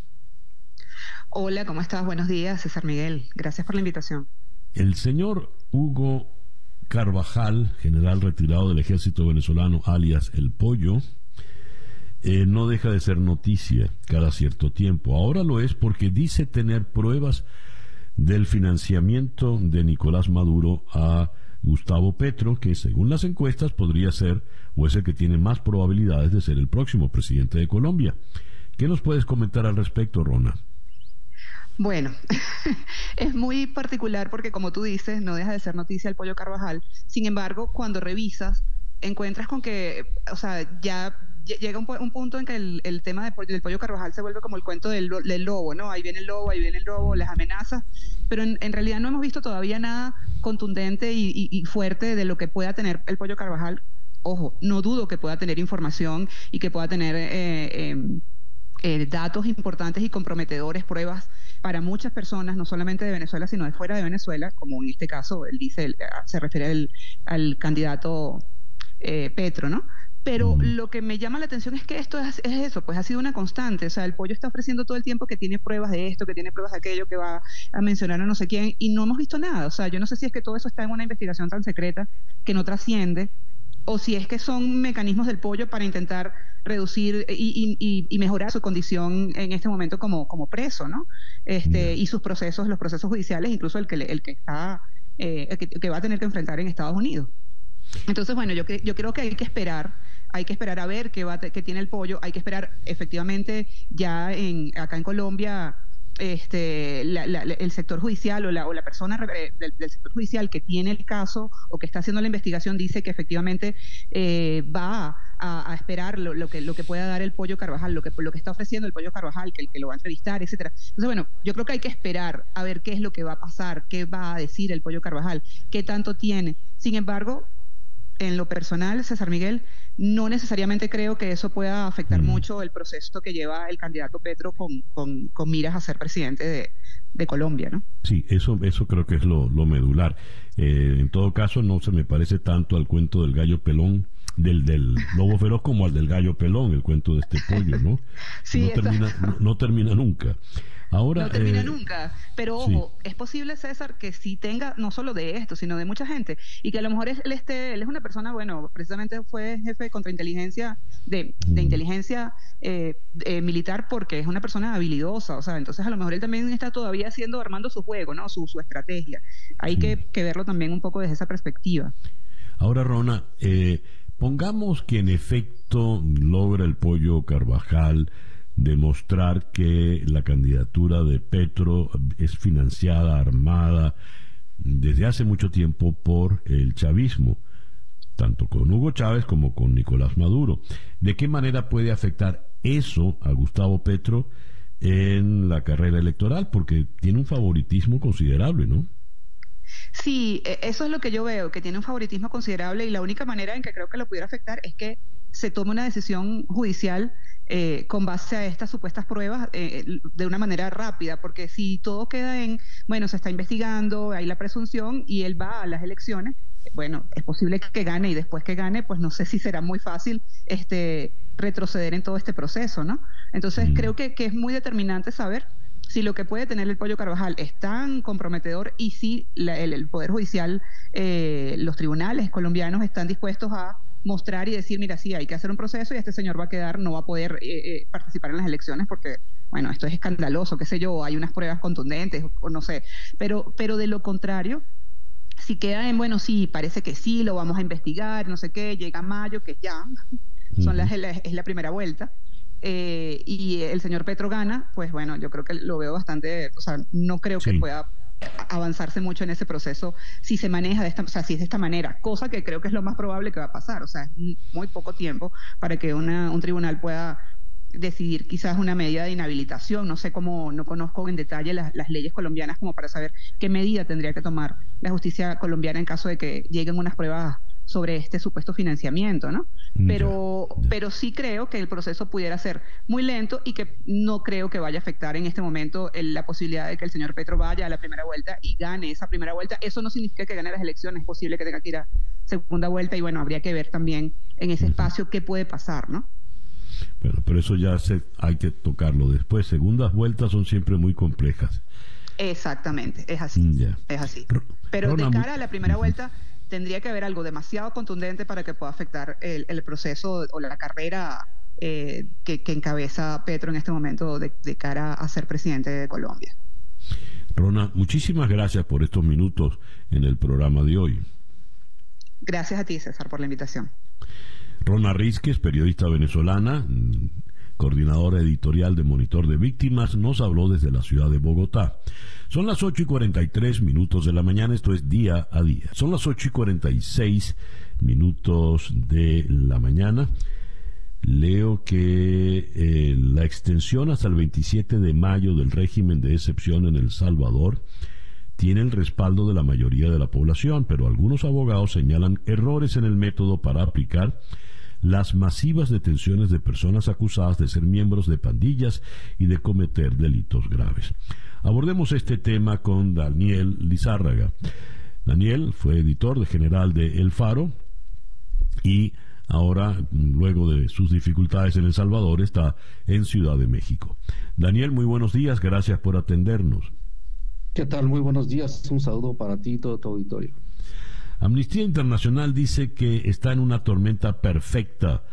Hola, ¿cómo estás? Buenos días, César Miguel, gracias por la invitación. El señor Hugo Carvajal, general retirado del ejército venezolano, alias El Pollo, no deja de ser noticia cada cierto tiempo. Ahora lo es porque dice tener pruebas del financiamiento de Nicolás Maduro a Gustavo Petro, que según las encuestas podría ser o es el que tiene más probabilidades de ser el próximo presidente de Colombia. ¿Qué nos puedes comentar al respecto, Rona? Bueno, es muy particular porque, como tú dices, no deja de ser noticia El Pollo Carvajal. Sin embargo, cuando revisas, encuentras con que, o sea, ya llega un punto en que el tema del Pollo Carvajal se vuelve como el cuento del lobo, ¿no? Ahí viene el lobo, las amenazas, pero en realidad no hemos visto todavía nada contundente y fuerte de lo que pueda tener el Pollo Carvajal. Ojo, no dudo que pueda tener información y que pueda tener datos importantes y comprometedores, pruebas para muchas personas, no solamente de Venezuela, sino de fuera de Venezuela, como en este caso él dice, se refiere al candidato Petro, ¿no? Pero lo que me llama la atención es que esto es eso, pues ha sido una constante. O sea, El Pollo está ofreciendo todo el tiempo que tiene pruebas de esto, que tiene pruebas de aquello, que va a mencionar a no sé quién, y no hemos visto nada. O sea, yo no sé si es que todo eso está en una investigación tan secreta que no trasciende, o si es que son mecanismos del Pollo para intentar reducir y mejorar su condición en este momento como preso, ¿no? Y sus procesos, los procesos judiciales, incluso el que va a tener que enfrentar en Estados Unidos. Entonces, bueno, yo creo que hay que esperar a ver qué tiene el pollo, hay que esperar efectivamente ya acá en Colombia el sector judicial o la persona del sector judicial que tiene el caso o que está haciendo la investigación dice que efectivamente va a esperar lo que pueda dar el pollo Carvajal, lo que está ofreciendo el pollo Carvajal, que lo va a entrevistar, etcétera. Entonces, bueno, yo creo que hay que esperar a ver qué es lo que va a pasar, qué va a decir el pollo Carvajal, qué tanto tiene. Sin embargo, en lo personal, César Miguel, no necesariamente creo que eso pueda afectar mucho el proceso que lleva el candidato Petro con miras a ser presidente de Colombia, ¿no? Sí, eso creo que es lo medular. En todo caso, no se me parece tanto al cuento del gallo pelón, del lobo feroz, como al del gallo pelón, el cuento de este pollo, ¿no? Sí, no termina nunca. Ahora, no termina nunca, pero ojo, sí. Es posible, César, que sí tenga, no solo de esto, sino de mucha gente, y que a lo mejor él es una persona, bueno, precisamente fue jefe de contrainteligencia, de inteligencia militar, porque es una persona habilidosa, o sea, entonces a lo mejor él también está todavía armando su juego, ¿no? Su estrategia. Hay que verlo también un poco desde esa perspectiva. Ahora, Rona, pongamos que en efecto logra el pollo Carvajal demostrar que la candidatura de Petro es financiada, armada desde hace mucho tiempo por el chavismo, tanto con Hugo Chávez como con Nicolás Maduro. ¿De qué manera puede afectar eso a Gustavo Petro en la carrera electoral? Porque tiene un favoritismo considerable, ¿no? Sí, eso es lo que yo veo, que tiene un favoritismo considerable, y la única manera en que creo que lo pudiera afectar es que se tome una decisión judicial con base a estas supuestas pruebas de una manera rápida, porque si todo queda bueno, se está investigando, hay la presunción y él va a las elecciones, bueno, es posible que gane, y después que gane, pues no sé si será muy fácil retroceder en todo este proceso, ¿no? Entonces creo que es muy determinante saber si lo que puede tener el pollo Carvajal es tan comprometedor, y si el Poder Judicial, los tribunales colombianos están dispuestos a mostrar y decir, mira, sí, hay que hacer un proceso y este señor va a quedar, no va a poder participar en las elecciones porque, bueno, esto es escandaloso, qué sé yo, hay unas pruebas contundentes o no sé, pero de lo contrario, si queda bueno, sí, parece que sí, lo vamos a investigar, no sé qué, llega mayo, que ya es la primera vuelta, y el señor Petro gana, pues bueno, yo creo que lo veo bastante, o sea, no creo que pueda avanzarse mucho en ese proceso si se maneja si es de esta manera, cosa que creo que es lo más probable que va a pasar, o sea, es muy poco tiempo para que un tribunal pueda decidir quizás una medida de inhabilitación, no sé cómo, no conozco en detalle las leyes colombianas como para saber qué medida tendría que tomar la justicia colombiana en caso de que lleguen unas pruebas sobre este supuesto financiamiento, ¿no? Pero sí creo que el proceso pudiera ser muy lento y que no creo que vaya a afectar en este momento la posibilidad de que el señor Petro vaya a la primera vuelta y gane esa primera vuelta. Eso no significa que gane las elecciones, es posible que tenga que ir a segunda vuelta, y bueno, habría que ver también en ese espacio qué puede pasar, ¿no? Bueno, pero eso ya hay que tocarlo después. Segundas vueltas son siempre muy complejas. Exactamente, es así. Yeah. Es así. Pero Rona, de cara a la primera vuelta tendría que haber algo demasiado contundente para que pueda afectar el proceso o la carrera que encabeza Petro en este momento de cara a ser presidente de Colombia. Rona, muchísimas gracias por estos minutos en el programa de hoy. Gracias a ti, César, por la invitación. Rona Rísquez, periodista venezolana, coordinadora editorial de Monitor de Víctimas, nos habló desde la ciudad de Bogotá. Son las 8:43 de la mañana, esto es Día a Día. Son las 8:46 de la mañana. Leo que la extensión hasta el 27 de mayo del régimen de excepción en El Salvador tiene el respaldo de la mayoría de la población, pero algunos abogados señalan errores en el método para aplicar las masivas detenciones de personas acusadas de ser miembros de pandillas y de cometer delitos graves. Abordemos este tema con Daniel Lizárraga. Daniel fue editor general de El Faro y ahora, luego de sus dificultades en El Salvador, está en Ciudad de México. Daniel, muy buenos días, gracias por atendernos. ¿Qué tal? Muy buenos días. Un saludo para ti y todo tu auditorio. Amnistía Internacional dice que está en una tormenta perfecta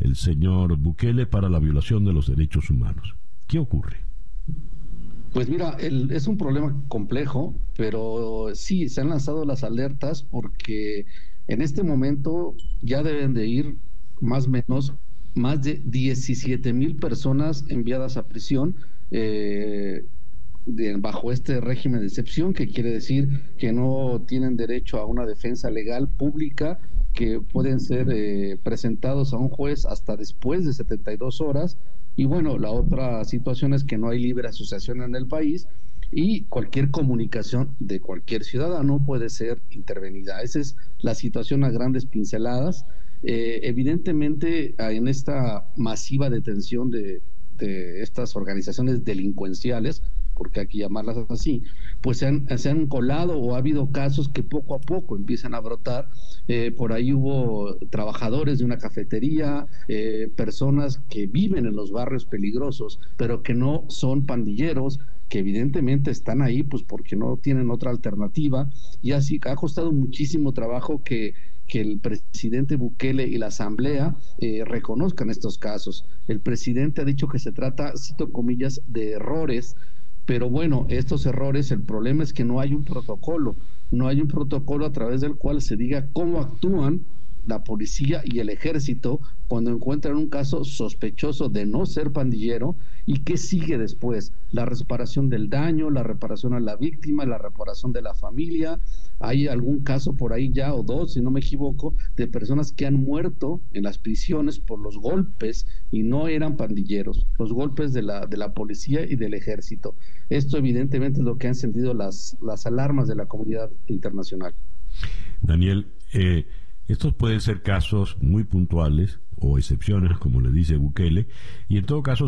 el señor Bukele para la violación de los derechos humanos. ¿Qué ocurre? Pues mira, es un problema complejo, pero sí, se han lanzado las alertas porque En este momento ya deben de ir más o menos más de 17,000 personas enviadas a prisión bajo este régimen de excepción, que quiere decir que no tienen derecho a una defensa legal pública, que pueden ser presentados a un juez hasta después de 72 horas. Y bueno, la otra situación es que no hay libre asociación en el país y cualquier comunicación de cualquier ciudadano puede ser intervenida. Esa es la situación a grandes pinceladas. Evidentemente, en esta masiva detención de estas organizaciones delincuenciales, porque hay que llamarlas así, pues se han colado o ha habido casos que poco a poco empiezan a brotar. Por ahí hubo trabajadores de una cafetería, personas que viven en los barrios peligrosos, pero que no son pandilleros, que evidentemente están ahí pues porque no tienen otra alternativa. Y así ha costado muchísimo trabajo que el presidente Bukele y la Asamblea reconozcan estos casos. El presidente ha dicho que se trata, cito comillas, de errores. Pero bueno, estos errores, el problema es que no hay un protocolo, no hay un protocolo a través del cual se diga cómo actúan la policía y el ejército cuando encuentran un caso sospechoso de no ser pandillero y qué sigue después, la reparación del daño, la reparación a la víctima, la reparación de la familia. Hay algún caso por ahí ya, o dos, si no me equivoco, de personas que han muerto en las prisiones por los golpes, y no eran pandilleros, los golpes de la policía y del ejército. Esto evidentemente es lo que han sentido las alarmas de la comunidad internacional. Daniel, estos pueden ser casos muy puntuales o excepciones, como le dice Bukele, y en todo caso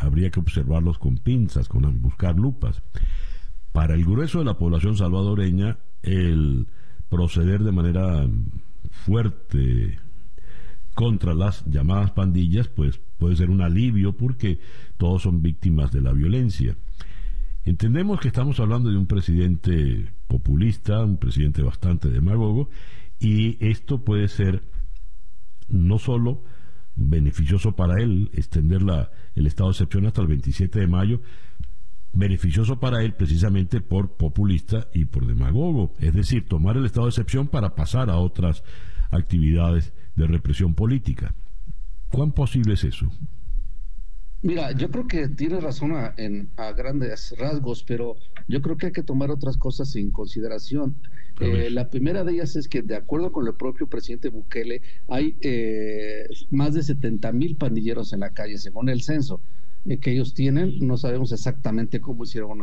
habría que observarlos con pinzas, con buscar lupas. Para el grueso de la población salvadoreña, el proceder de manera fuerte contra las llamadas pandillas pues puede ser un alivio, porque todos son víctimas de la violencia. Entendemos que estamos hablando de un presidente populista, un presidente bastante demagogo, y esto puede ser no solo beneficioso para él, extender el estado de excepción hasta el 27 de mayo, beneficioso para él precisamente por populista y por demagogo, es decir, tomar el estado de excepción para pasar a otras actividades de represión política. ¿Cuán posible es eso? Mira, yo creo que tienes razón a grandes rasgos, pero yo creo que hay que tomar otras cosas en consideración. La primera de ellas es que, de acuerdo con el propio presidente Bukele, hay más de 70,000 pandilleros en la calle, según el censo que ellos tienen. No sabemos exactamente cómo hicieron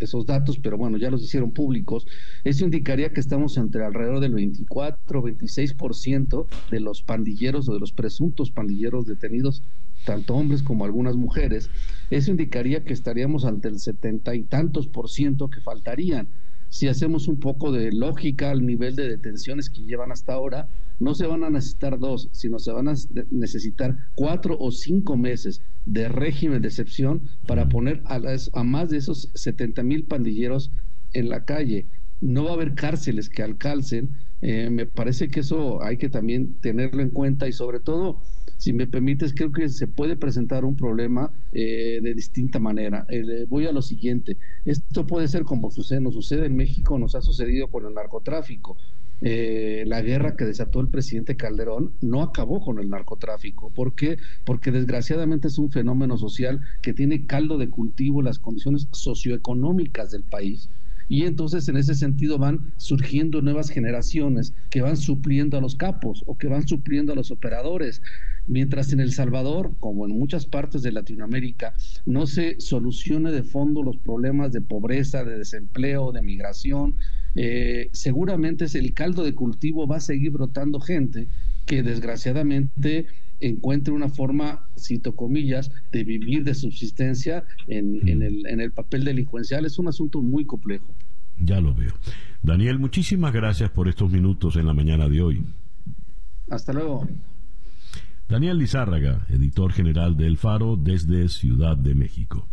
esos datos, pero bueno, ya los hicieron públicos. Eso indicaría que estamos entre alrededor del 24, 26% de los pandilleros o de los presuntos pandilleros detenidos, tanto hombres como algunas mujeres. Eso indicaría que estaríamos ante el 70 y tantos % que faltarían. Si hacemos un poco de lógica al nivel de detenciones que llevan hasta ahora, no se van a necesitar 2, sino se van a necesitar 4 o 5 meses de régimen de excepción para poner a más de esos 70,000 pandilleros en la calle. No va a haber cárceles que alcancen. Me parece que eso hay que también tenerlo en cuenta, y sobre todo, si me permites, creo que se puede presentar un problema de distinta manera. Voy a lo siguiente. Esto puede ser como nos sucede en México, nos ha sucedido con el narcotráfico. La guerra que desató el presidente Calderón no acabó con el narcotráfico. ¿Por qué? Porque desgraciadamente es un fenómeno social que tiene caldo de cultivo las condiciones socioeconómicas del país. Y entonces, en ese sentido, van surgiendo nuevas generaciones que van supliendo a los capos o que van supliendo a los operadores. Mientras en El Salvador, como en muchas partes de Latinoamérica, no se solucione de fondo los problemas de pobreza, de desempleo, de migración, seguramente el caldo de cultivo va a seguir brotando gente que desgraciadamente encuentre una forma, cito comillas, de vivir de subsistencia en el papel delincuencial. Es un asunto muy complejo. Ya lo veo. Daniel, muchísimas gracias por estos minutos en la mañana de hoy. Hasta luego. Daniel Lizárraga, editor general de El Faro, desde Ciudad de México.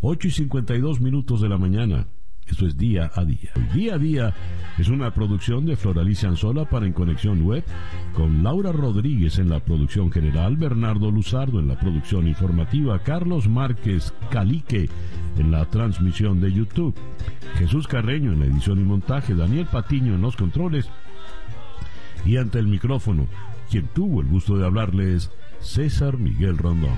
8:52 de la mañana. Eso es Día a Día. Día a Día es una producción de Floralicia Anzola para En Conexión Web, con Laura Rodríguez en la producción general, Bernardo Luzardo en la producción informativa, Carlos Márquez Calique en la transmisión de YouTube, Jesús Carreño en la edición y montaje, Daniel Patiño en los controles, y ante el micrófono, quien tuvo el gusto de hablarles, César Miguel Rondón.